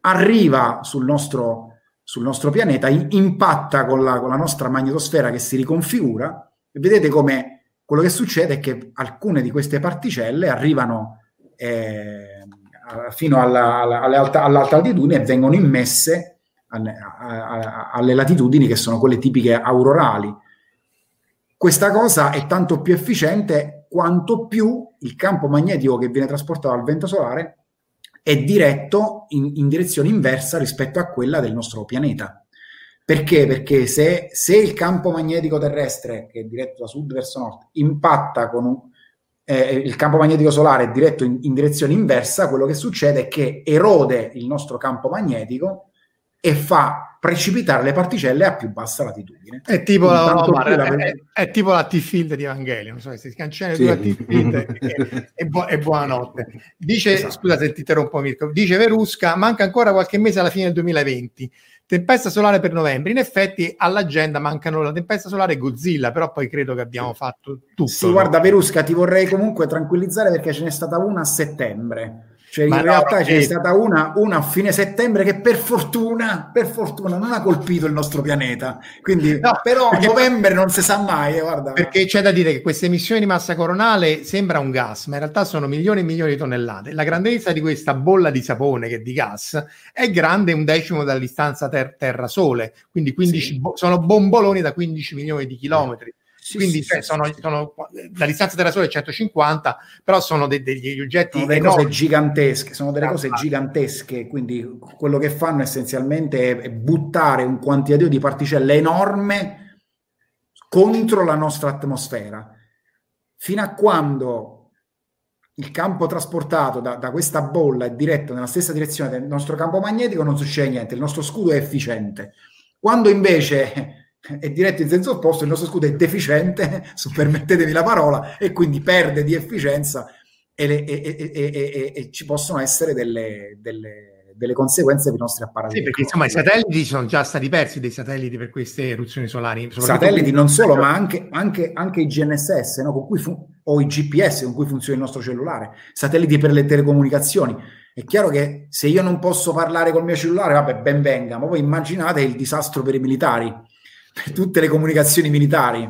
arriva sul nostro pianeta, impatta con la nostra magnetosfera che si riconfigura, e vedete come quello che succede è che alcune di queste particelle arrivano fino all'alta altitudine e vengono immesse alle latitudini che sono quelle tipiche aurorali. Questa cosa è tanto più efficiente quanto più il campo magnetico che viene trasportato dal vento solare è diretto in direzione inversa rispetto a quella del nostro pianeta. Perché? Perché se il campo magnetico terrestre, che è diretto da sud verso nord, impatta con il campo magnetico solare è diretto in direzione inversa, quello che succede è che erode il nostro campo magnetico e fa precipitare le particelle a più bassa latitudine. È tipo è tipo la T-field di Evangelion, non so, si cancella la T-field e buonanotte. Dice, esatto. Scusa se ti interrompo, Mirko. Dice Verusca, manca ancora qualche mese alla fine del 2020. Tempesta solare per novembre. In effetti all'agenda mancano la tempesta solare e Godzilla, però poi credo che abbiamo fatto tutto. Sì, guarda Verusca, ti vorrei comunque tranquillizzare perché ce n'è stata una a settembre. Cioè, in realtà no, c'è stata una a fine settembre che per fortuna non ha colpito il nostro pianeta, quindi no, però a novembre non si sa mai, guarda. Perché c'è da dire che queste emissioni di massa coronale sembra un gas, ma in realtà sono milioni e milioni di tonnellate. La grandezza di questa bolla di sapone, che è di gas, è grande 1/10 dalla distanza terra-sole, quindi 15 sì. Sono bomboloni da 15 milioni di chilometri. Sì, quindi sì, sono la distanza della Sole è 150, però sono degli oggetti, sono delle cose gigantesche, sono delle cose gigantesche, quindi quello che fanno essenzialmente è buttare un quantitativo di particelle enorme contro la nostra atmosfera, fino a quando il campo trasportato da questa bolla è diretto nella stessa direzione del nostro campo magnetico, non succede niente, il nostro scudo è efficiente. Quando invece è diretto in senso opposto, il nostro scudo è deficiente, permettetemi la parola, e quindi perde di efficienza e ci possono essere delle conseguenze per i nostri apparati. Sì, perché insomma i satelliti sono già stati persi, dei satelliti per queste eruzioni solari. Satelliti non solo, ma anche i GNSS, no? Con cui o i GPS con cui funziona il nostro cellulare, satelliti per le telecomunicazioni. È chiaro che se io non posso parlare col mio cellulare, vabbè, ben venga, ma voi immaginate il disastro per i militari, per tutte le comunicazioni militari,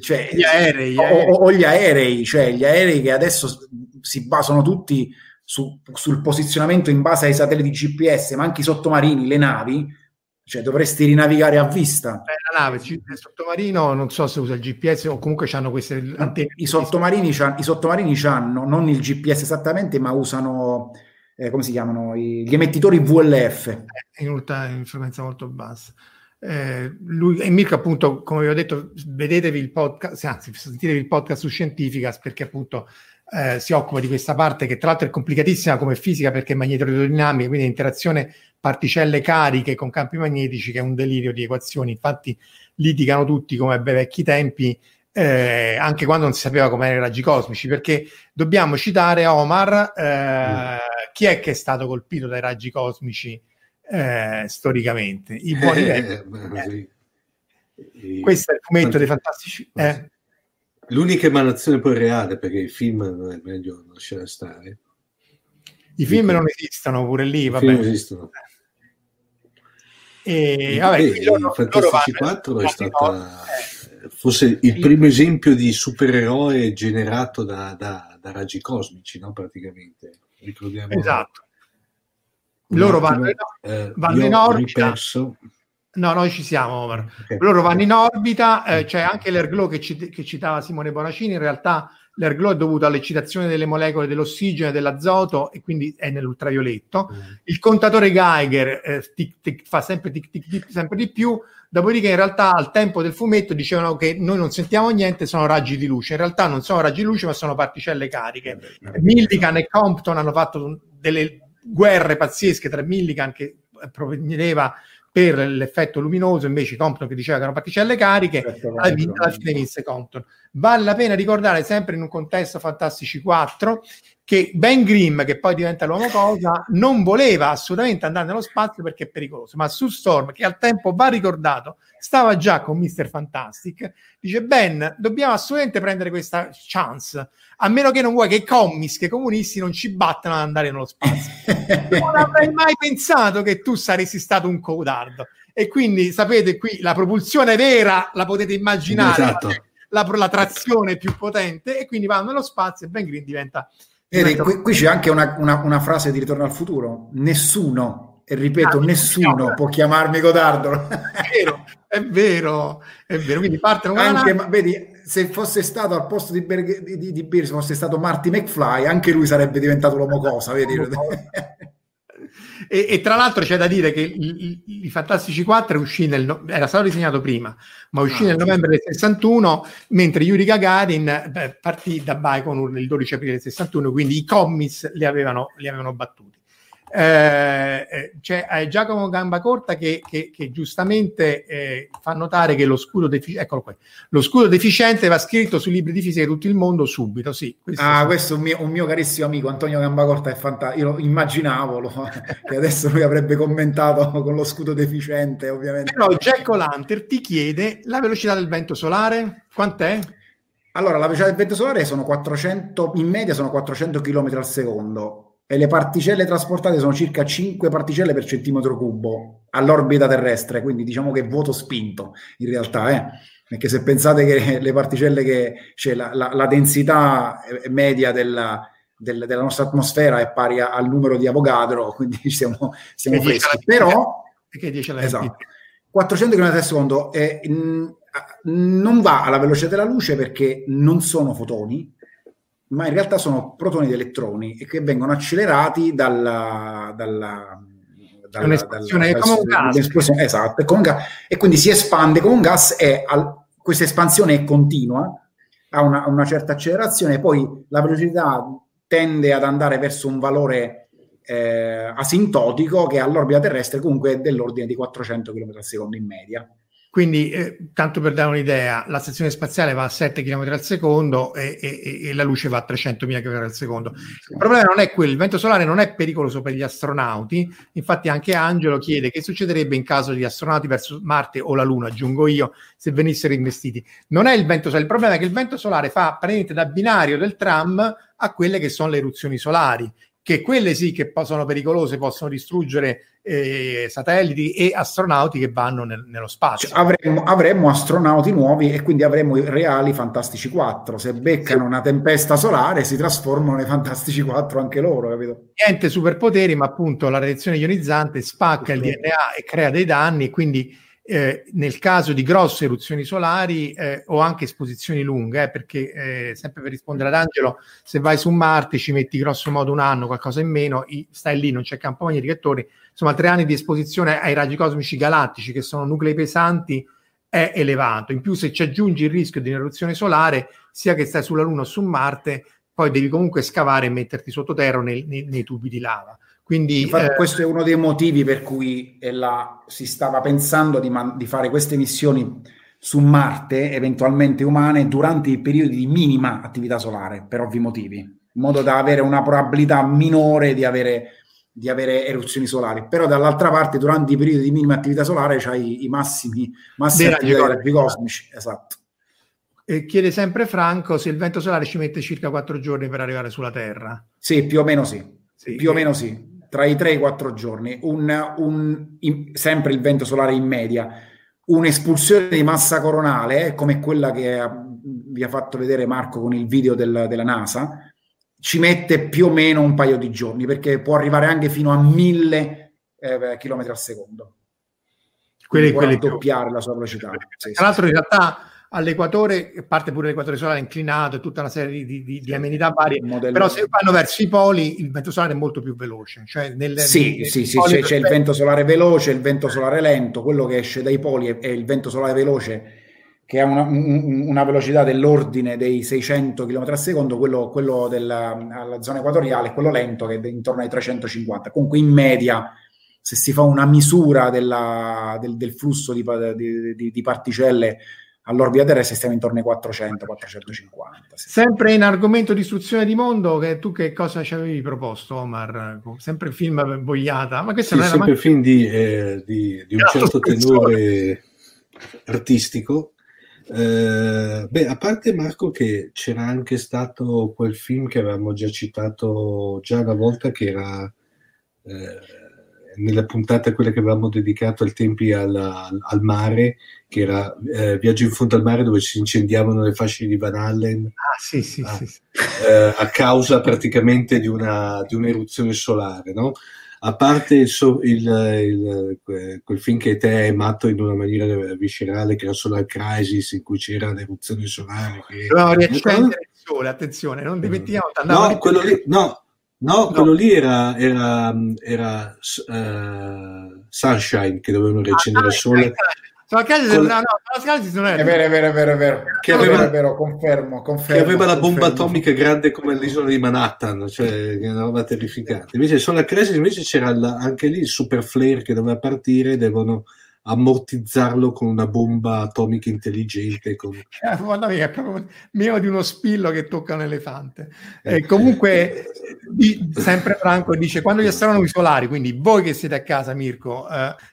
cioè gli aerei. O gli aerei, cioè gli aerei che adesso si basano tutti sul posizionamento in base ai satelliti GPS, ma anche i sottomarini, le navi, cioè dovresti rinavigare a vista. La nave, il sottomarino non so se usa il GPS o comunque hanno queste antenne. I sottomarini hanno non il GPS esattamente, ma usano come si chiamano gli emettitori VLF in frequenza molto bassa. Lui e Mirko, appunto, come vi ho detto, vedetevi il podcast, anzi sentitevi il podcast su Scientificast, perché appunto si occupa di questa parte che tra l'altro è complicatissima come fisica, perché è magnetoaerodinamica, quindi interazione particelle cariche con campi magnetici, che è un delirio di equazioni. Infatti litigano tutti come bei vecchi tempi, anche quando non si sapeva com'erano i raggi cosmici, perché dobbiamo citare Omar, chi è che è stato colpito dai raggi cosmici storicamente? I buoni vecchi. Questo è il fumetto dei Fantastici. L'unica emanazione poi reale, perché i film non è meglio lasciare stare. I film non esistono, pure lì, vabbè. Non esistono. E vabbè, i Fantastici 4 è stata forse il primo esempio di supereroe generato da raggi cosmici, no? Praticamente. Ricordiamo. Esatto. Loro vanno in orbita. No, noi ci siamo, Omar. Okay. Loro vanno in orbita, c'è anche l'erglow che citava Simone Bonacini. In realtà l'erglow è dovuto all'eccitazione delle molecole dell'ossigeno e dell'azoto, e quindi è nell'ultravioletto. Il contatore Geiger fa sempre tic, sempre di più. Dopodiché in realtà al tempo del fumetto dicevano che noi non sentiamo niente, sono raggi di luce. In realtà non sono raggi di luce, ma sono particelle cariche. Millikan e Compton hanno fatto delle guerre pazzesche tra Millikan, che proveniva per l'effetto luminoso, invece Compton che diceva che erano particelle cariche, alla fine vinse Compton. Vale la pena ricordare, sempre in un contesto Fantastici 4, che Ben Grimm, che poi diventa l'uomo cosa, non voleva assolutamente andare nello spazio perché è pericoloso, ma su Storm, che al tempo va ricordato stava già con Mr. Fantastic, dice: Ben, dobbiamo assolutamente prendere questa chance, a meno che non vuoi che i comunisti non ci battano ad andare nello spazio. Non avrei mai pensato che tu saresti stato un codardo. E quindi sapete, qui la propulsione vera la potete immaginare, esatto. la trazione più potente, e quindi vanno nello spazio e Ben Grimm diventa... Qui c'è anche una frase di Ritorno al futuro: nessuno, e ripeto, nessuno può chiamarmi codardo. È vero. Quindi parte anche, ma vedi, se fosse stato al posto di Bird, se fosse stato Marty McFly, anche lui sarebbe diventato l'uomo cosa, vedi? E tra l'altro c'è da dire che i Fantastici 4 era stato disegnato prima, ma uscì nel novembre del 61, mentre Yuri Gagarin partì da Baikonur il 12 aprile del 61, quindi i commis li avevano battuti. C'è Giacomo Gambacorta che giustamente fa notare che lo scudo deficiente, eccolo qua, lo scudo deficiente va scritto sui libri di fisica di tutto il mondo subito. Sì, questo è un mio carissimo amico Antonio Gambacorta, è fantastico. Io lo immaginavo che adesso lui avrebbe commentato con lo scudo deficiente, ovviamente. Però Giacco Lanter ti chiede la velocità del vento solare quant'è? Allora, la velocità del vento solare sono 400 in media, sono 400 km al secondo. e le particelle trasportate sono circa 5 particelle per centimetro cubo all'orbita terrestre, quindi diciamo che vuoto spinto in realtà, perché se pensate che le particelle che c'è, cioè la densità media della nostra atmosfera è pari al numero di Avogadro, quindi siamo freschi, però che 10 alla esatto. 400 km al secondo non va alla velocità della luce perché non sono fotoni, ma in realtà sono protoni ed elettroni e che vengono accelerati dall'esplosione, esatto, e quindi si espande come un gas e questa espansione è continua, ha una certa accelerazione, poi la velocità tende ad andare verso un valore asintotico che all'orbita terrestre comunque è dell'ordine di 400 km al secondo in media. Quindi, tanto per dare un'idea, la stazione spaziale va a 7 km al secondo e la luce va a 300.000 km al secondo. Il problema non è quello, il vento solare non è pericoloso per gli astronauti, infatti anche Angelo chiede che succederebbe in caso gli astronauti verso Marte o la Luna, aggiungo io, se venissero investiti. Non è il vento solare, il problema è che il vento solare fa praticamente da binario del tram a quelle che sono le eruzioni solari, che quelle sì che sono pericolose, possono distruggere satelliti e astronauti che vanno nello spazio. Cioè, avremmo astronauti nuovi e quindi avremmo i reali Fantastici 4. Se beccano una tempesta solare si trasformano nei Fantastici 4 anche loro, capito? Niente superpoteri, ma appunto la radiazione ionizzante spacca il DNA e crea dei danni, quindi nel caso di grosse eruzioni solari o anche esposizioni lunghe, perché sempre per rispondere ad Angelo, se vai su Marte ci metti grosso modo un anno, qualcosa in meno, stai lì, non c'è campo magnetico attorno, insomma 3 anni di esposizione ai raggi cosmici galattici che sono nuclei pesanti è elevato, in più se ci aggiungi il rischio di un'eruzione solare, sia che stai sulla Luna o su Marte, poi devi comunque scavare e metterti sottoterra nei tubi di lava. Quindi, infatti, questo è uno dei motivi per cui si stava pensando di fare queste missioni su Marte, eventualmente umane, durante i periodi di minima attività solare, per ovvi motivi, in modo da avere una probabilità minore di avere eruzioni solari. Però dall'altra parte, durante i periodi di minima attività solare, c'hai i massimi raggi cosmici. Esatto. E chiede sempre Franco se il vento solare ci mette circa 4 giorni per arrivare sulla Terra. Sì, più o meno sì. Sì, più o meno sì, tra i 3 e i 4 giorni, sempre il vento solare in media, un'espulsione di massa coronale come quella che vi ha fatto vedere Marco con il video della NASA, ci mette più o meno un paio di giorni, perché può arrivare anche fino a 1000 km al secondo, quindi può raddoppiare la sua velocità. Sì, tra l'altro in realtà all'equatore, a parte pure l'equatore solare inclinato e tutta una serie di amenità varie, però se vanno verso i poli il vento solare è molto più veloce, cioè c'è il vento solare veloce, il vento solare lento, quello che esce dai poli è il vento solare veloce che ha una velocità dell'ordine dei 600 km al secondo, quello alla zona equatoriale, quello lento che è intorno ai 350, comunque in media. Se si fa una misura del flusso di particelle all'orbita terrestre stiamo intorno ai 400-450. Sì. Sempre in argomento distruzione di mondo, tu che cosa ci avevi proposto, Omar? Sempre film boiata, ma questo sì, non è sempre film di un certo tenore artistico. A parte Marco che c'era anche stato quel film che avevamo già citato già una volta, che era nella puntata quella che avevamo dedicato ai tempi al mare, che era Viaggio in fondo al mare, dove si incendiavano le fasce di Van Allen a causa praticamente di un'eruzione solare, no? A parte quel film che te hai amato in una maniera viscerale, che era Solar Crisis, in cui c'era l'eruzione solare che... No, riaccendere il sole, attenzione, non dimentichiamo quello lì era Sunshine, che dovevano riaccendere il sole. È vero. Confermo. Che aveva la bomba atomica grande come l'isola di Manhattan, cioè una roba terrificante. Invece Solar Crisis, c'era anche lì il super flare che doveva partire, devono ammortizzarlo con una bomba atomica intelligente. Con... Guarda, è proprio meno di uno spillo che tocca un elefante. Comunque, sempre Franco dice: quando gli astronomi solari, quindi voi che siete a casa, Mirko,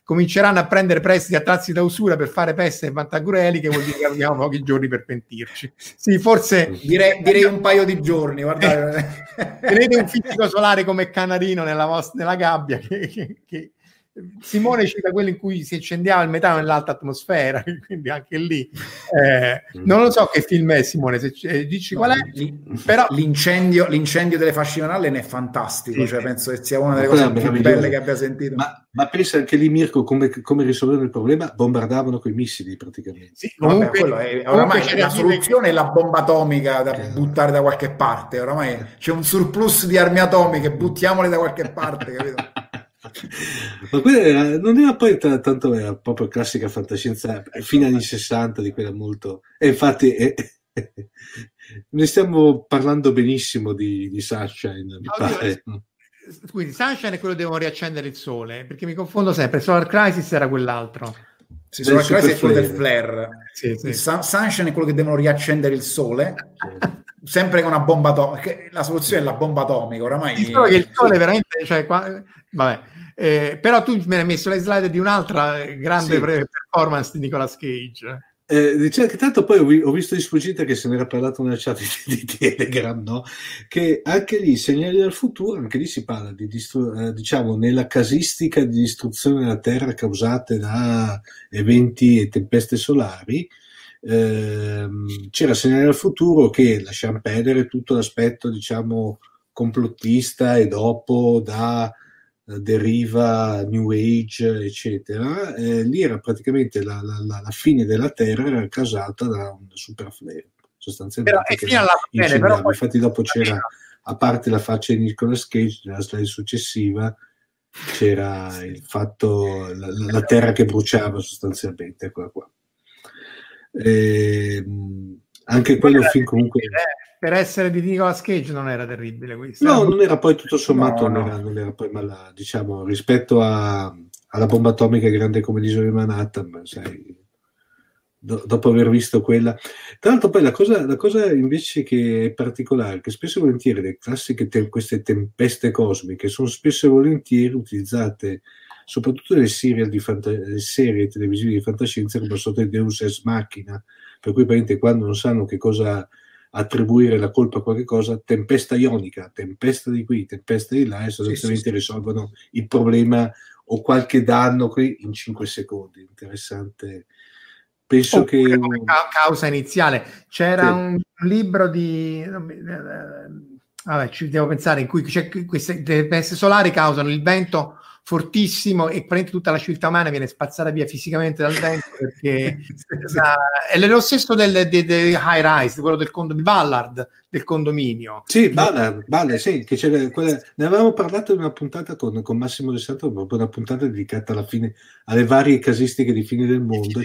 cominceranno a prendere prestiti a tassi da usura per fare peste e pantagrueli, che vuol dire che abbiamo pochi giorni per pentirci. Sì, forse direi un paio di giorni. Guardate, tenete un fisico solare come Canarino nella gabbia che Simone cita quello in cui si incendiava il metano nell'alta atmosfera, quindi anche lì non lo so che film è, Simone, se dici no, qual è. Però l'incendio delle fasce ne è fantastico, sì, cioè penso che sia una delle cose più belle che abbia sentito, ma pensa anche lì, Mirko, come risolvevano il problema? Bombardavano coi missili praticamente. Sì, comunque, vabbè, oramai c'è la soluzione, la bomba atomica da buttare da qualche parte, oramai c'è un surplus di armi atomiche, buttiamole da qualche parte, capito? Ma quella non era poi tanto, era proprio classica fantascienza fino agli 60, di quella molto, e infatti ne stiamo parlando benissimo di Sunshine, mi pare. Quindi Sunshine è quello che devono riaccendere il sole, perché mi confondo sempre, Solar Crisis era quell'altro. Sì, Solar Crisis è quello del flare, sì. Sunshine è quello che devono riaccendere il sole sempre con una bomba atomica. La soluzione è la bomba atomica, oramai. Sì, che il sole veramente, cioè, vabbè. Però tu me ne hai messo le slide di un'altra grande performance di Nicolas Cage. Diciamo che tanto poi ho visto di sfuggita che se ne era parlato nella chat di Telegram, no? Che anche lì, segnali dal futuro, anche lì si parla di diciamo nella casistica di distruzione della Terra causate da eventi e tempeste solari. C'era segnale al futuro che, lasciamo perdere tutto l'aspetto diciamo complottista e dopo da deriva New Age eccetera, lì era praticamente la fine della Terra era causata da un superflare sostanzialmente, però infatti dopo c'era, a parte la faccia di Nicolas Cage nella slide successiva, c'era il fatto la Terra che bruciava sostanzialmente, eccola qua. Anche quello fin comunque per essere di Nicolas Cage non era terribile questo. No, non era poi tutto sommato non era poi male, diciamo, rispetto alla bomba atomica grande come l'isola di Manhattan, sai, dopo aver visto quella. Tra l'altro poi la cosa invece che è particolare, che spesso e volentieri le classiche queste tempeste cosmiche sono spesso e volentieri utilizzate soprattutto nelle serie televisive di fantascienza come sono il Deus Ex Machina, per cui praticamente quando non sanno che cosa attribuire la colpa a qualche cosa, tempesta ionica, tempesta di qui, tempesta di là, e sostanzialmente risolvono il problema o qualche danno qui in 5 secondi. Interessante. Penso che come causa iniziale c'era un libro di... Vabbè, ci devo pensare, in cui c'è queste tempeste solari causano il vento fortissimo e praticamente tutta la civiltà umana viene spazzata via fisicamente dal vento, perché è lo stesso del high rise, quello del condominio. Sì, Ballard, sì, che c'era quella, ne avevamo parlato in una puntata con Massimo De Santo, proprio una puntata dedicata alla fine, alle varie casistiche di fine del mondo.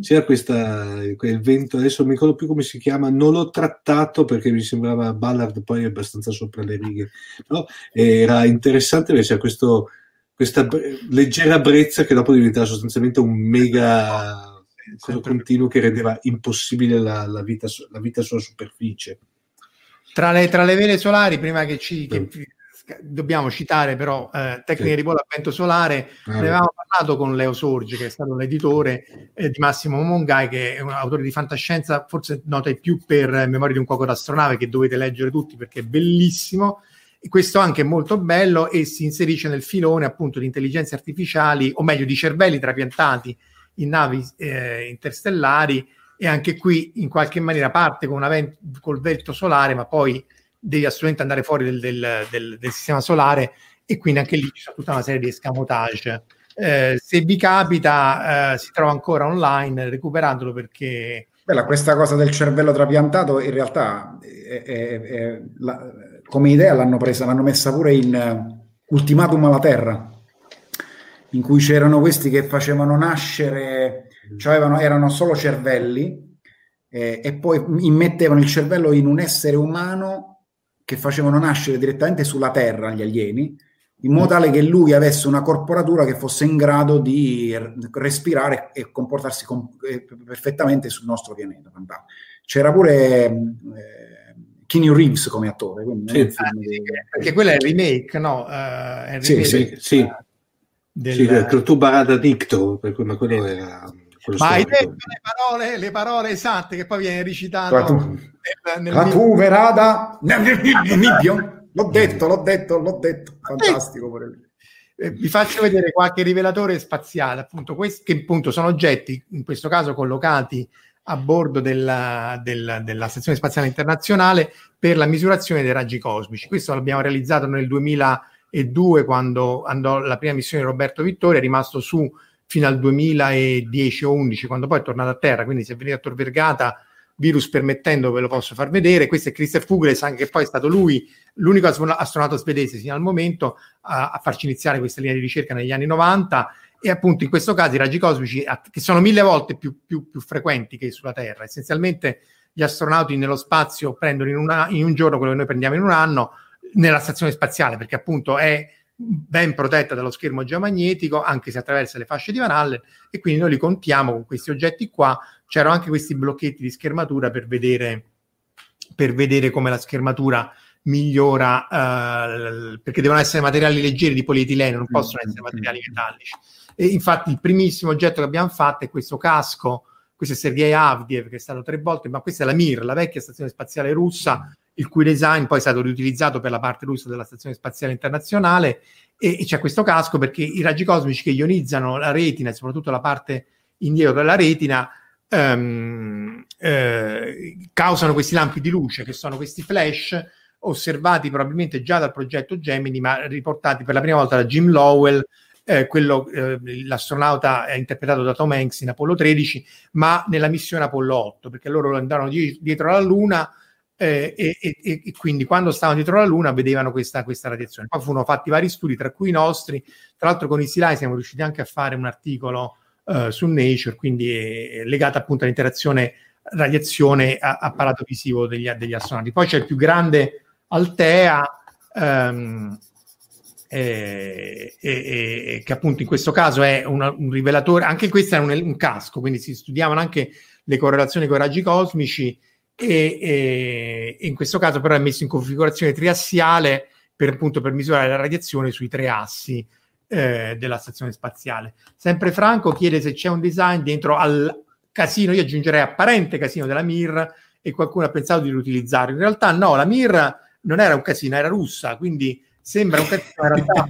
C'era questa, quel vento, adesso non mi ricordo più come si chiama, non l'ho trattato perché mi sembrava Ballard poi abbastanza sopra le righe, però era interessante perché c'era questa leggera brezza che dopo diventava sostanzialmente un mega continuo che rendeva impossibile la vita sulla superficie. Tra le vele solari, prima che dobbiamo citare però tecniche di volo a vento solare, ne avevamo parlato con Leo Sorgi, che è stato l'editore di Massimo Mongai, che è un autore di fantascienza forse nota più per Memoria di un cuoco d'astronave, che dovete leggere tutti perché è bellissimo, e questo anche è molto bello e si inserisce nel filone appunto di intelligenze artificiali, o meglio di cervelli trapiantati in navi interstellari, e anche qui in qualche maniera parte con col vento solare, ma poi devi assolutamente andare fuori del sistema solare, e quindi anche lì c'è tutta una serie di escamotage. Se vi capita, si trova ancora online, recuperandolo, perché... questa cosa del cervello trapiantato in realtà come idea l'hanno messa pure in Ultimatum alla Terra, in cui c'erano questi che facevano nascere, cioè erano solo cervelli, e poi immettevano il cervello in un essere umano che facevano nascere direttamente sulla Terra gli alieni, in modo tale che lui avesse una corporatura che fosse in grado di respirare e comportarsi perfettamente sul nostro pianeta. C'era pure Keanu Reeves come attore, quindi sì, perché quello è il remake, no? È il remake, sì. Del tu barada dicto, per cui, ma quello era... Ma hai detto le parole esatte che poi viene ricitato tu verada l'ho detto, fantastico. Vi faccio vedere qualche rivelatore spaziale, appunto, questi che appunto sono oggetti in questo caso collocati a bordo della Stazione Spaziale Internazionale per la misurazione dei raggi cosmici. Questo l'abbiamo realizzato nel 2002, quando andò la prima missione di Roberto Vittori, è rimasto su fino al 2010 o 11, quando poi è tornato a Terra. Quindi se venite a Tor Vergata, virus permettendo, ve lo posso far vedere. Questo è Christer Fuglesang, che poi è stato lui l'unico astronauta svedese fino al momento a farci iniziare questa linea di ricerca negli anni 90. E appunto in questo caso i raggi cosmici, che sono 1000 volte più frequenti che sulla Terra. Essenzialmente gli astronauti nello spazio prendono in un giorno quello che noi prendiamo in un anno nella stazione spaziale, perché appunto è ben protetta dallo schermo geomagnetico, anche se attraversa le fasce di Van Allen, e quindi noi li contiamo con questi oggetti qua. C'erano anche questi blocchetti di schermatura per vedere come la schermatura migliora, perché devono essere materiali leggeri di polietilene, non possono essere materiali metallici. E infatti il primissimo oggetto che abbiamo fatto è questo casco. Questo è Sergei Avdiev, che è stato 3 volte, ma questa è la Mir, la vecchia stazione spaziale russa, il cui design poi è stato riutilizzato per la parte russa della Stazione Spaziale Internazionale, e c'è questo casco perché i raggi cosmici che ionizzano la retina, soprattutto la parte indietro della retina, causano questi lampi di luce, che sono questi flash osservati probabilmente già dal progetto Gemini, ma riportati per la prima volta da Jim Lowell, l'astronauta è interpretato da Tom Hanks in Apollo 13, ma nella missione Apollo 8, perché loro andarono dietro alla Luna, e quindi quando stavano dietro la Luna vedevano questa radiazione. Poi furono fatti vari studi, tra cui i nostri, tra l'altro con i Silai siamo riusciti anche a fare un articolo su Nature, quindi legato appunto all'interazione radiazione apparato visivo degli astronauti. Poi c'è il più grande Altea, che appunto in questo caso è un rivelatore, anche questo è un casco, quindi si studiavano anche le correlazioni con i raggi cosmici. E in questo caso però è messo in configurazione triassiale per misurare la radiazione sui 3 assi della stazione spaziale. Sempre Franco chiede se c'è un design dentro al casino, io aggiungerei apparente casino della Mir, e qualcuno ha pensato di riutilizzarlo. In realtà no, la Mir non era un casino, era russa, quindi sembra un casino, in realtà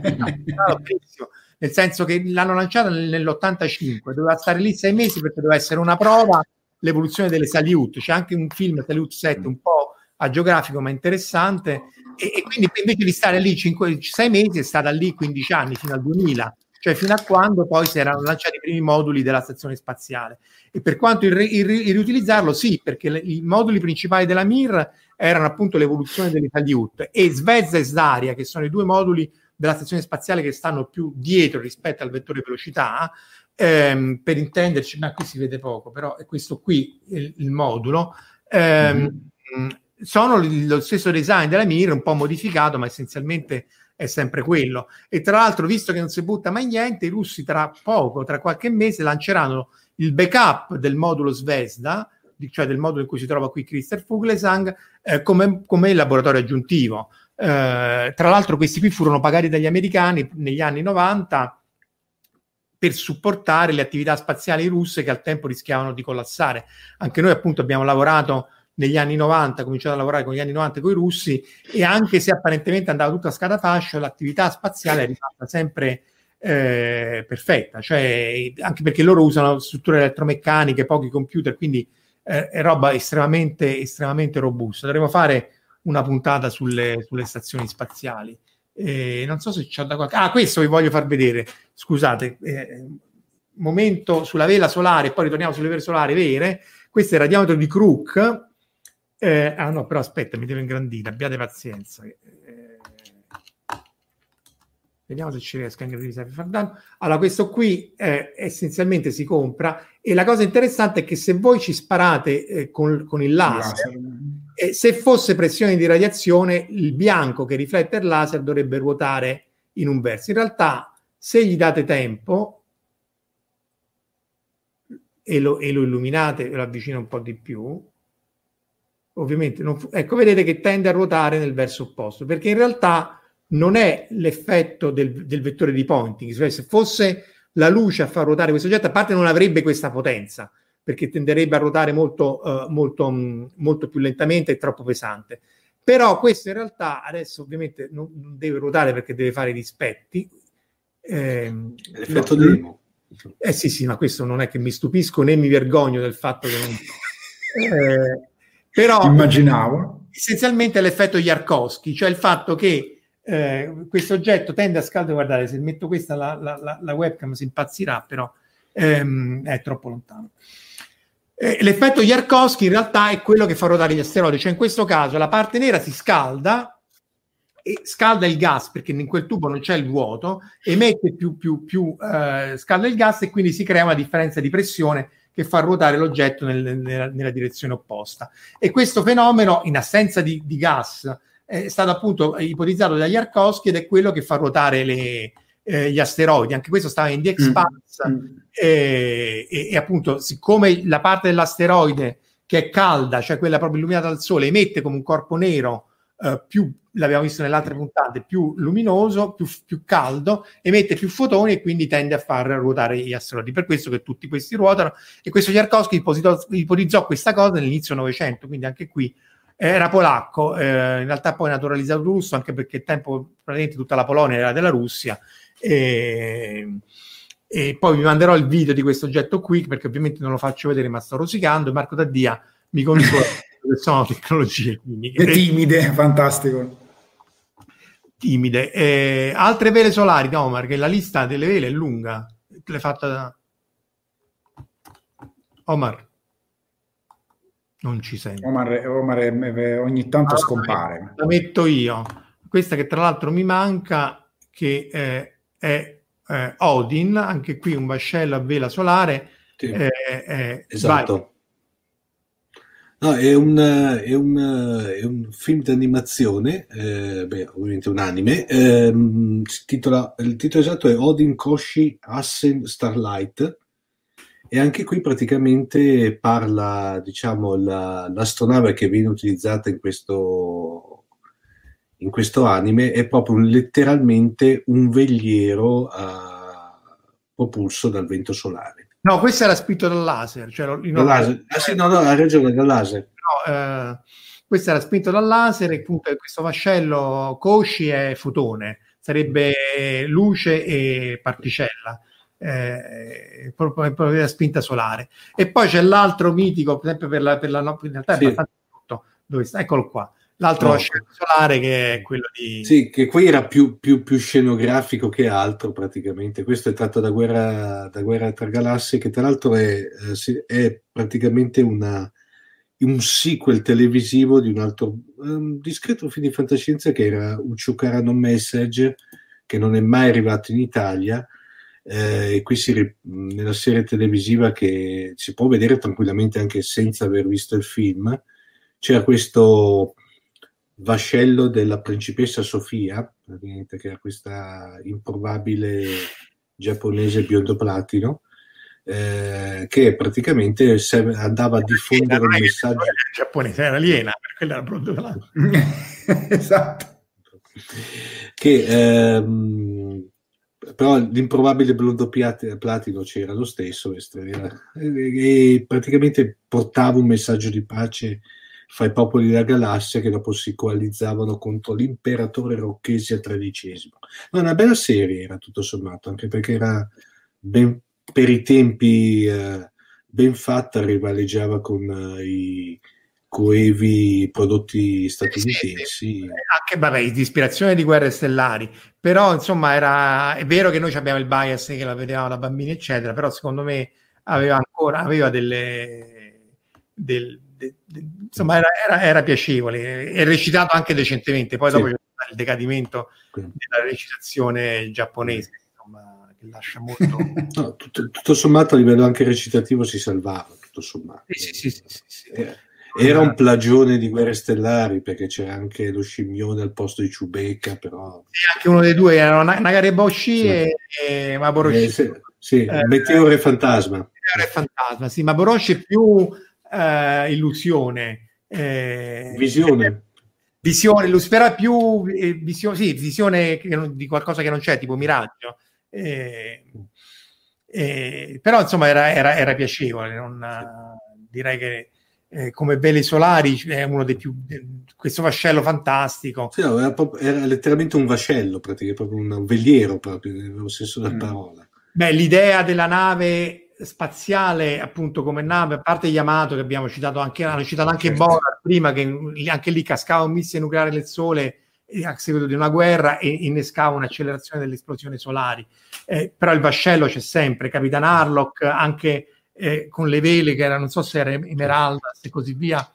nel senso che l'hanno lanciata nell'85, doveva stare lì 6 mesi perché doveva essere una prova. L'evoluzione delle Salyut, c'è anche un film Salyut 7 un po' agiografico ma interessante, e quindi invece di stare lì 6 mesi è stata lì 15 anni fino al 2000, cioè fino a quando poi si erano lanciati i primi moduli della stazione spaziale. E per quanto il riutilizzarlo, sì, perché i moduli principali della Mir erano appunto l'evoluzione delle Salyut e Svezza e Sdaria, che sono i 2 moduli della stazione spaziale che stanno più dietro rispetto al vettore velocità. Per intenderci, ma qui si vede poco, però è questo qui il modulo, sono lo stesso design della Mir, un po' modificato, ma essenzialmente è sempre quello. E tra l'altro, visto che non si butta mai niente, i russi tra qualche mese lanceranno il backup del modulo Svezda, cioè del modulo in cui si trova qui Christer Fuglesang, come laboratorio aggiuntivo. Tra l'altro questi qui furono pagati dagli americani negli anni 90 per supportare le attività spaziali russe, che al tempo rischiavano di collassare. Anche noi appunto abbiamo lavorato negli anni 90, cominciato a lavorare con gli anni 90 con i russi, e anche se apparentemente andava tutto a scatafascio, l'attività spaziale è rimasta sempre perfetta, cioè anche perché loro usano strutture elettromeccaniche, pochi computer, quindi è roba estremamente robusta. Dovremmo fare una puntata sulle stazioni spaziali. Non so se c'è da qualche... questo vi voglio far vedere, scusate, momento sulla vela solare, poi ritorniamo sulle vele solari vere. Questo era il diametro di Crook, no, però aspetta, mi devo ingrandire, abbiate pazienza, vediamo se ci riesco a ingrandire. Allora, questo qui essenzialmente si compra, e la cosa interessante è che se voi ci sparate con il laser, se fosse pressione di radiazione, il bianco che riflette il laser dovrebbe ruotare in un verso. In realtà, se gli date tempo e lo illuminate, lo avvicina un po' di più, ovviamente, non, ecco, vedete che tende a ruotare nel verso opposto, perché in realtà non è l'effetto del vettore di Ponting. Cioè, se fosse la luce a far ruotare questo oggetto, a parte non avrebbe questa potenza, perché tenderebbe a ruotare molto più lentamente e troppo pesante. Però questo in realtà adesso ovviamente non deve ruotare perché deve fare i rispetti. L'effetto demo. Sì, ma questo non è che mi stupisco né mi vergogno del fatto che non... però immaginavo. Essenzialmente è l'effetto Yarkovsky, cioè il fatto che questo oggetto tende a scaldare. Guardate, se metto questa la webcam si impazzirà, però è troppo lontano. L'effetto Yarkovsky in realtà è quello che fa ruotare gli asteroidi, cioè in questo caso la parte nera si scalda e scalda il gas, perché in quel tubo non c'è il vuoto, emette più scalda il gas e quindi si crea una differenza di pressione che fa ruotare l'oggetto nella direzione opposta. E questo fenomeno, in assenza di gas, è stato appunto ipotizzato da Yarkovsky ed è quello che fa ruotare gli asteroidi. Anche questo stava in The Expanse, e appunto, siccome la parte dell'asteroide che è calda, cioè quella proprio illuminata dal sole, emette come un corpo nero più, l'abbiamo visto nell'altra puntata, più luminoso, più caldo, emette più fotoni e quindi tende a far ruotare gli asteroidi. Per questo che tutti questi ruotano, e questo Yarkovsky ipotizzò questa cosa nell'inizio Novecento, quindi anche qui era polacco, in realtà poi naturalizzato russo, anche perché il tempo praticamente tutta la Polonia era della Russia. E poi vi manderò il video di questo oggetto qui, perché ovviamente non lo faccio vedere, ma sto rosicando. Marco Taddia mi consola che sono tecnologie timide, fantastico, timide. Altre vele solari, no, perché la lista delle vele è lunga, te l'hai fatta Omar. Non ci sento. Omar, ogni tanto scompare. La metto io, questa che tra l'altro mi manca, che è Odin, anche qui un vascello a vela solare. Sì, esatto. No, è un film d'animazione, ovviamente un anime, il titolo esatto è Odin Koshi Assen Starlight, e anche qui praticamente parla, diciamo, l'astronave che viene utilizzata in questo anime è proprio letteralmente un veliero propulso dal vento solare. No, questo era spinto dal laser. Cioè, laser. Ah sì, no, ha ragione, dal laser. No, questo era spinto dal laser e appunto questo vascello Cauchy è fotone, sarebbe luce e particella, proprio la spinta solare. E poi c'è l'altro mitico, per esempio per la in realtà è abbastanza tutto, dove sta? Eccolo qua. L'altro vascello solare che è quello di... Sì, che qui era più scenografico che altro praticamente. Questo è tratto da guerra tra galassie, che tra l'altro è praticamente un sequel televisivo di un altro discreto film di fantascienza che era Uchucara no Message, che non è mai arrivato in Italia. E qui nella serie televisiva, che si può vedere tranquillamente anche senza aver visto il film, c'era questo vascello della principessa Sofia, che era questa improbabile giapponese biondo platino, che praticamente andava a diffondere un messaggio. La giapponese era aliena, quella era biondo platino. Esatto. Che però l'improbabile biondo platino c'era lo stesso, e praticamente portava un messaggio di pace fra i popoli della galassia, che dopo si coalizzavano contro l'imperatore Rocchesia XIII. Ma una bella serie era, tutto sommato, anche perché era ben, per i tempi ben fatta, rivaleggiava con i coevi prodotti statunitensi. Anche di ispirazione di Guerre Stellari, però insomma è vero che noi abbiamo il bias che la vedevamo da bambini eccetera, però secondo me aveva insomma era piacevole, è recitato anche decentemente. Poi dopo c'è stato il decadimento della recitazione giapponese, insomma, che lascia molto no, tutto sommato a livello anche recitativo si salvava, tutto sommato. Sì. Era un plagione di Guerre Stellari, perché c'era anche lo scimmione al posto di Ciubecca, però... Sì, anche uno dei due, erano Nagare Bosci sì. e Maboroshi. Meteore Fantasma. Meteore Fantasma, sì, Maboroshi è più illusione. Visione, lo spera più visione di qualcosa che non c'è, tipo miraggio. Però insomma era piacevole, non, direi che come Vele Solari è uno dei più questo vascello fantastico. Sì, no, era letteralmente un vascello, praticamente proprio un veliero, proprio nello senso della parola. Beh, l'idea della nave spaziale appunto come nave, a parte Yamato che abbiamo citato, anche hanno citato anche Bogart prima, che anche lì cascava un missile nucleare nel sole a seguito di una guerra e innescava un'accelerazione delle esplosioni solari, però il vascello c'è sempre. Capitan Harlock anche con le vele che era, non so se era Emeralda e così via,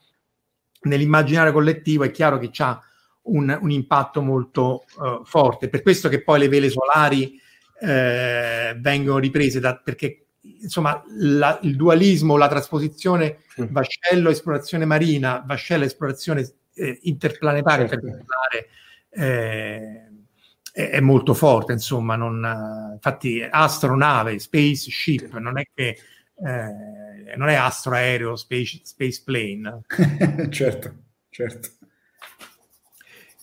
nell'immaginario collettivo è chiaro che c'ha un impatto molto forte, per questo che poi le vele solari vengono riprese perché insomma il dualismo, la trasposizione vascello esplorazione marina, vascello esplorazione interplanetaria, è molto forte, insomma. Non, infatti astronave, spaceship, non è che non è astroaereo, space plane. certo.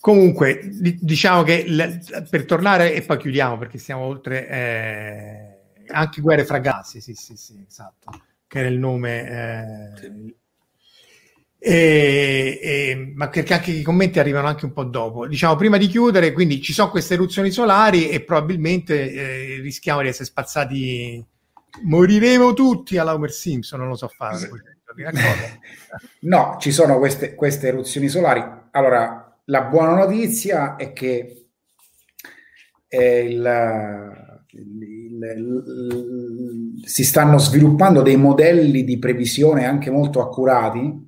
Comunque diciamo che per tornare, e poi chiudiamo perché siamo oltre, anche Guerre fra Galassie, sì, esatto, che era il nome. Sì. Ma perché anche i commenti arrivano anche un po' dopo. Diciamo, prima di chiudere, quindi ci sono queste eruzioni solari e probabilmente rischiamo di essere spazzati, moriremo tutti alla Homer Simpson, non lo so fare. Sì. No, ci sono queste eruzioni solari. Allora, la buona notizia è che si stanno sviluppando dei modelli di previsione anche molto accurati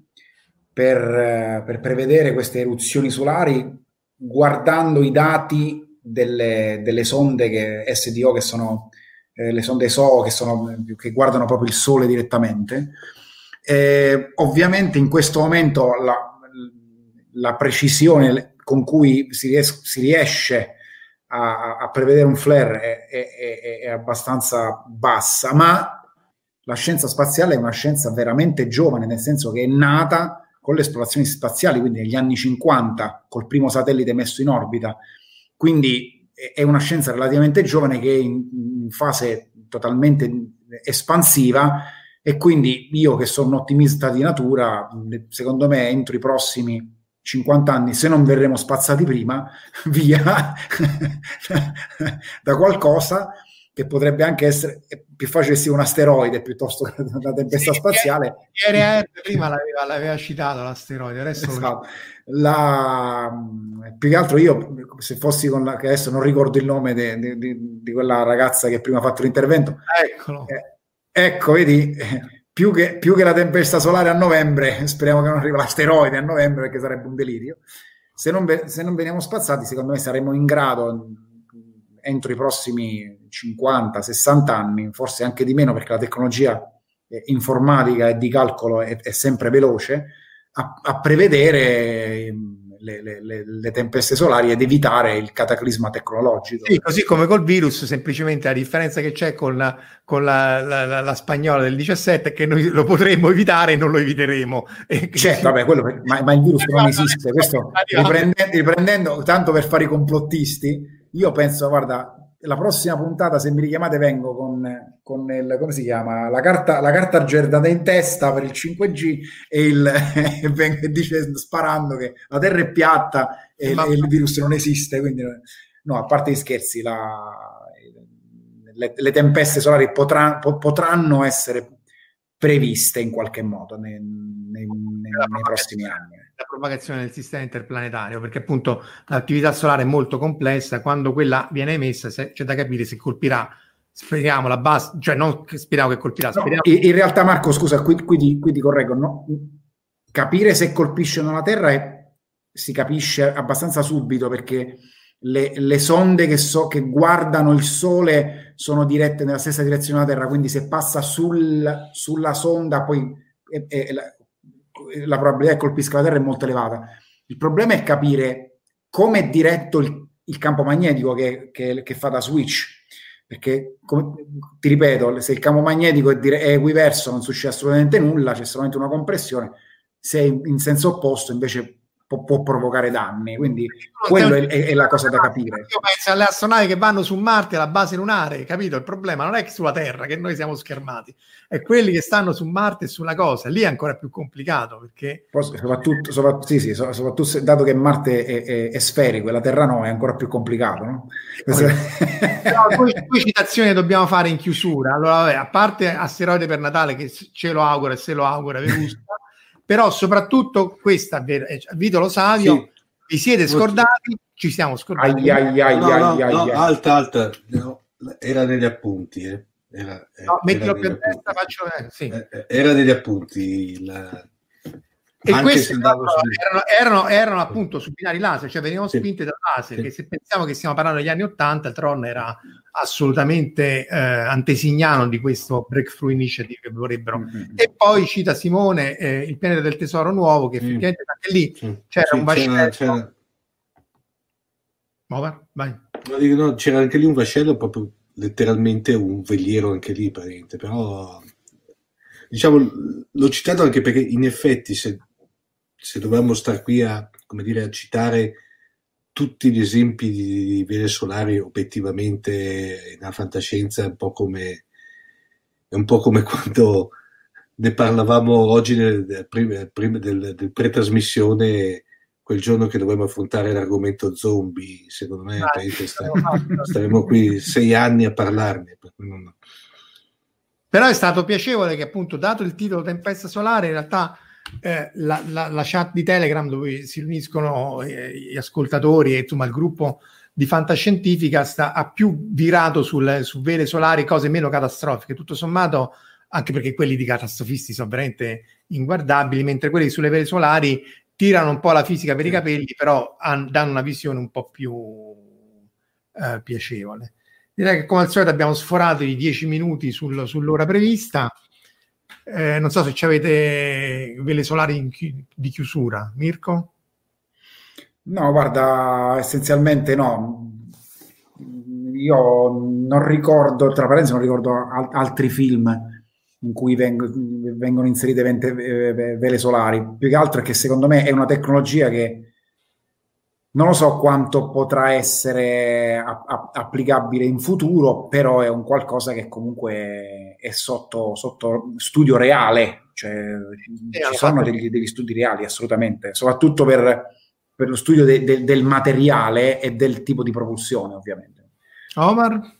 per prevedere queste eruzioni solari, guardando i dati delle sonde SDO, che sono le sonde SO, che guardano proprio il Sole direttamente. Ovviamente in questo momento la precisione con cui si riesce a prevedere un flare è abbastanza bassa, ma la scienza spaziale è una scienza veramente giovane, nel senso che è nata con le esplorazioni spaziali, quindi negli anni 50, col primo satellite messo in orbita, quindi è una scienza relativamente giovane che è in fase totalmente espansiva, e quindi io, che sono un ottimista di natura, secondo me entro i prossimi 50 anni, se non verremo spazzati prima via da qualcosa che potrebbe anche essere, è più facile sia un asteroide piuttosto che una tempesta spaziale. Ieri prima l'aveva citato l'asteroide, adesso esatto. Più che altro io, se fossi con che adesso non ricordo il nome di quella ragazza che prima ha fatto l'intervento, eccolo, ecco, vedi. Più che la tempesta solare a novembre, speriamo che non arrivi l'asteroide a novembre, perché sarebbe un delirio. Se non veniamo spazzati, secondo me saremo in grado, entro i prossimi 50-60 anni, forse anche di meno, perché la tecnologia informatica e di calcolo è sempre veloce, a prevedere le tempeste solari ed evitare il cataclisma tecnologico. Sì, così come col virus, semplicemente la differenza che c'è con la spagnola del 17 è che noi lo potremmo evitare e non lo eviteremo. Certo, vabbè, quello, ma il virus non esiste. Questo riprendendo, tanto per fare i complottisti, io penso, guarda, la prossima puntata, se mi richiamate, vengo con il, come si chiama, la carta giardata in testa per il 5G e dice sparando che la terra è piatta e il virus non esiste. Quindi no, a parte gli scherzi, le tempeste solari potranno essere previste in qualche modo nei prossimi anni. La propagazione del sistema interplanetario, perché appunto l'attività solare è molto complessa, quando quella viene emessa c'è da capire se colpirà, speriamo la base, cioè non speriamo che colpirà, speriamo... No, in realtà, Marco, scusa, qui ti correggo, no? Capire se colpisce o non la Terra si capisce abbastanza subito, perché le sonde che guardano il Sole sono dirette nella stessa direzione della Terra, quindi se passa sulla sonda poi la probabilità che colpisca la Terra è molto elevata. Il problema è capire come è diretto il campo magnetico che fa da switch, perché, come, ti ripeto, se il campo magnetico è equiverso non succede assolutamente nulla, c'è solamente una compressione, se in senso opposto invece può provocare danni, quindi quello è la cosa da capire. Io penso alle astronavi che vanno su Marte alla base lunare, capito? Il problema non è che sulla Terra, che noi siamo schermati, è quelli che stanno su Marte e sulla cosa, lì è ancora più complicato, perché... Soprattutto se, dato che Marte è sferico e la Terra no, è ancora più complicato, no? Due citazioni dobbiamo fare in chiusura, allora vabbè, a parte Asteroide per Natale, che ce lo augura e se lo augura Verusca, però soprattutto questa, Vitolo Savio, sì. Vi siete scordati, ci siamo scordati. Alta. No, era negli appunti. No, mettilo più a testa, faccio vedere. Sì. Era degli appunti. E questi erano appunto su binari laser, cioè venivano spinte da laser, che se pensiamo che stiamo parlando degli anni '80, Tron era assolutamente antesignano di questo Breakthrough Initiative che vorrebbero. E poi cita Simone il pianeta del tesoro nuovo, che effettivamente anche lì c'era un vascello. C'era anche lì un vascello, proprio letteralmente un veliero anche lì parente, però diciamo l'ho citato anche perché in effetti se dovevamo stare qui a citare tutti gli esempi di vele solari obiettivamente nella fantascienza, è un po' come quando ne parlavamo oggi prima del pretrasmissione, quel giorno che dovevamo affrontare l'argomento zombie. Secondo me staremo qui 6 anni a parlarne, però è stato piacevole che appunto, dato il titolo Tempesta Solare, in realtà la chat di Telegram dove si riuniscono gli ascoltatori e insomma il gruppo di Fantascientificast ha più virato su vele solari, cose meno catastrofiche, tutto sommato, anche perché quelli di catastrofisti sono veramente inguardabili, mentre quelli sulle vele solari tirano un po' la fisica per i capelli, però danno una visione un po' più piacevole. Direi che come al solito abbiamo sforato i 10 minuti sull'ora prevista. Non so se ci avete vele solari di chiusura, Mirko? No, guarda, essenzialmente no. Io non ricordo, tra parentesi, non ricordo altri film in cui vengono inserite vele solari. Più che altro è che secondo me è una tecnologia che non lo so quanto potrà essere applicabile in futuro, però è un qualcosa che comunque è sotto studio reale, cioè ci sono degli studi reali assolutamente, soprattutto per lo studio del materiale e del tipo di propulsione ovviamente. Omar?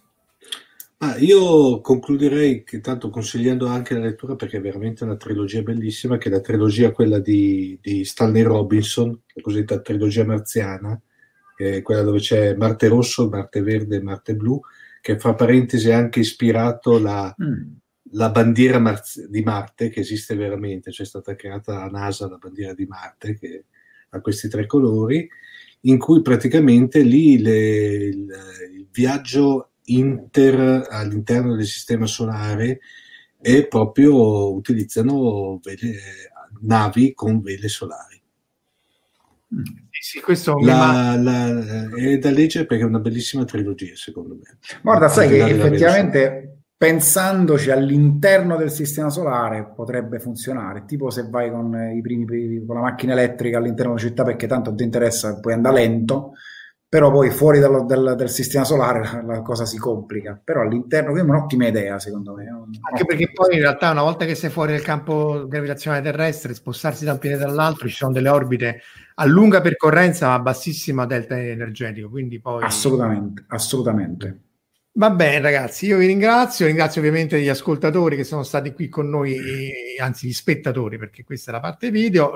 Io concluderei che tanto consigliando anche la lettura, perché è veramente una trilogia bellissima, che è la trilogia quella di Stanley Robinson, la cosiddetta trilogia marziana, che è quella dove c'è Marte Rosso, Marte Verde e Marte Blu, che fra parentesi ha anche ispirato la bandiera di Marte, che esiste veramente, cioè è stata creata la NASA, la bandiera di Marte, che ha questi 3 colori, in cui praticamente lì il viaggio all'interno del sistema solare e proprio utilizzano navi con vele solari. Sì, questo è da leggere perché è una bellissima trilogia, secondo me. Guarda, sai che effettivamente pensandoci all'interno del sistema solare potrebbe funzionare, tipo se vai con la macchina elettrica all'interno della città perché tanto ti interessa, poi anda lento, però poi fuori dal sistema solare la cosa si complica, però all'interno è un'ottima idea secondo me. Anche perché poi in realtà una volta che sei fuori dal campo gravitazionale terrestre, spostarsi da un pianeta all'altro, ci sono delle orbite a lunga percorrenza ma a bassissima delta energetico, quindi poi... Assolutamente. Va bene ragazzi, io vi ringrazio ovviamente gli ascoltatori che sono stati qui con noi, anzi gli spettatori, perché questa è la parte video,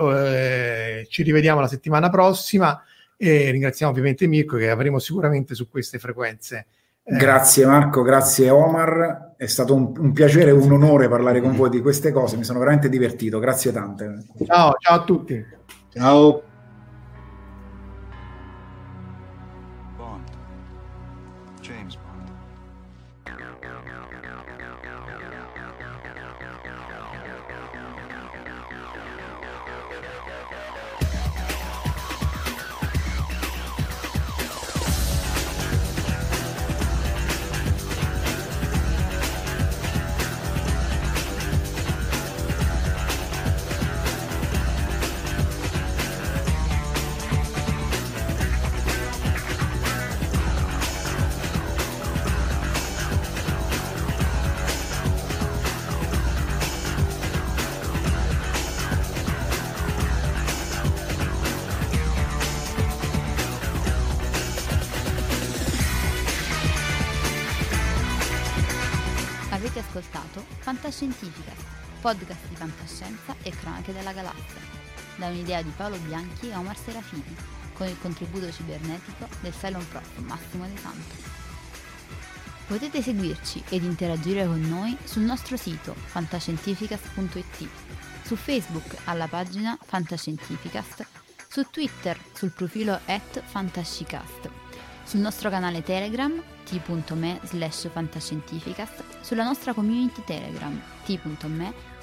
ci rivediamo la settimana prossima. E ringraziamo ovviamente Mirko che avremo sicuramente su queste frequenze. Grazie Marco, grazie Omar, è stato un piacere e un onore parlare con voi di queste cose, mi sono veramente divertito, grazie tante. Ciao a tutti. Ciao. Bond. James Bond. ascoltato Fantascientificast, podcast di fantascienza e cronache della galassia, da un'idea di Paolo Bianchi e Omar Serafini, con il contributo cibernetico del Cylon Prof Massimo De Santo. Potete seguirci ed interagire con noi sul nostro sito fantascientificast.it, su Facebook alla pagina Fantascientificast, su Twitter sul profilo @fantascicast, sul nostro canale Telegram t.me/fantascientificast, sulla nostra community Telegram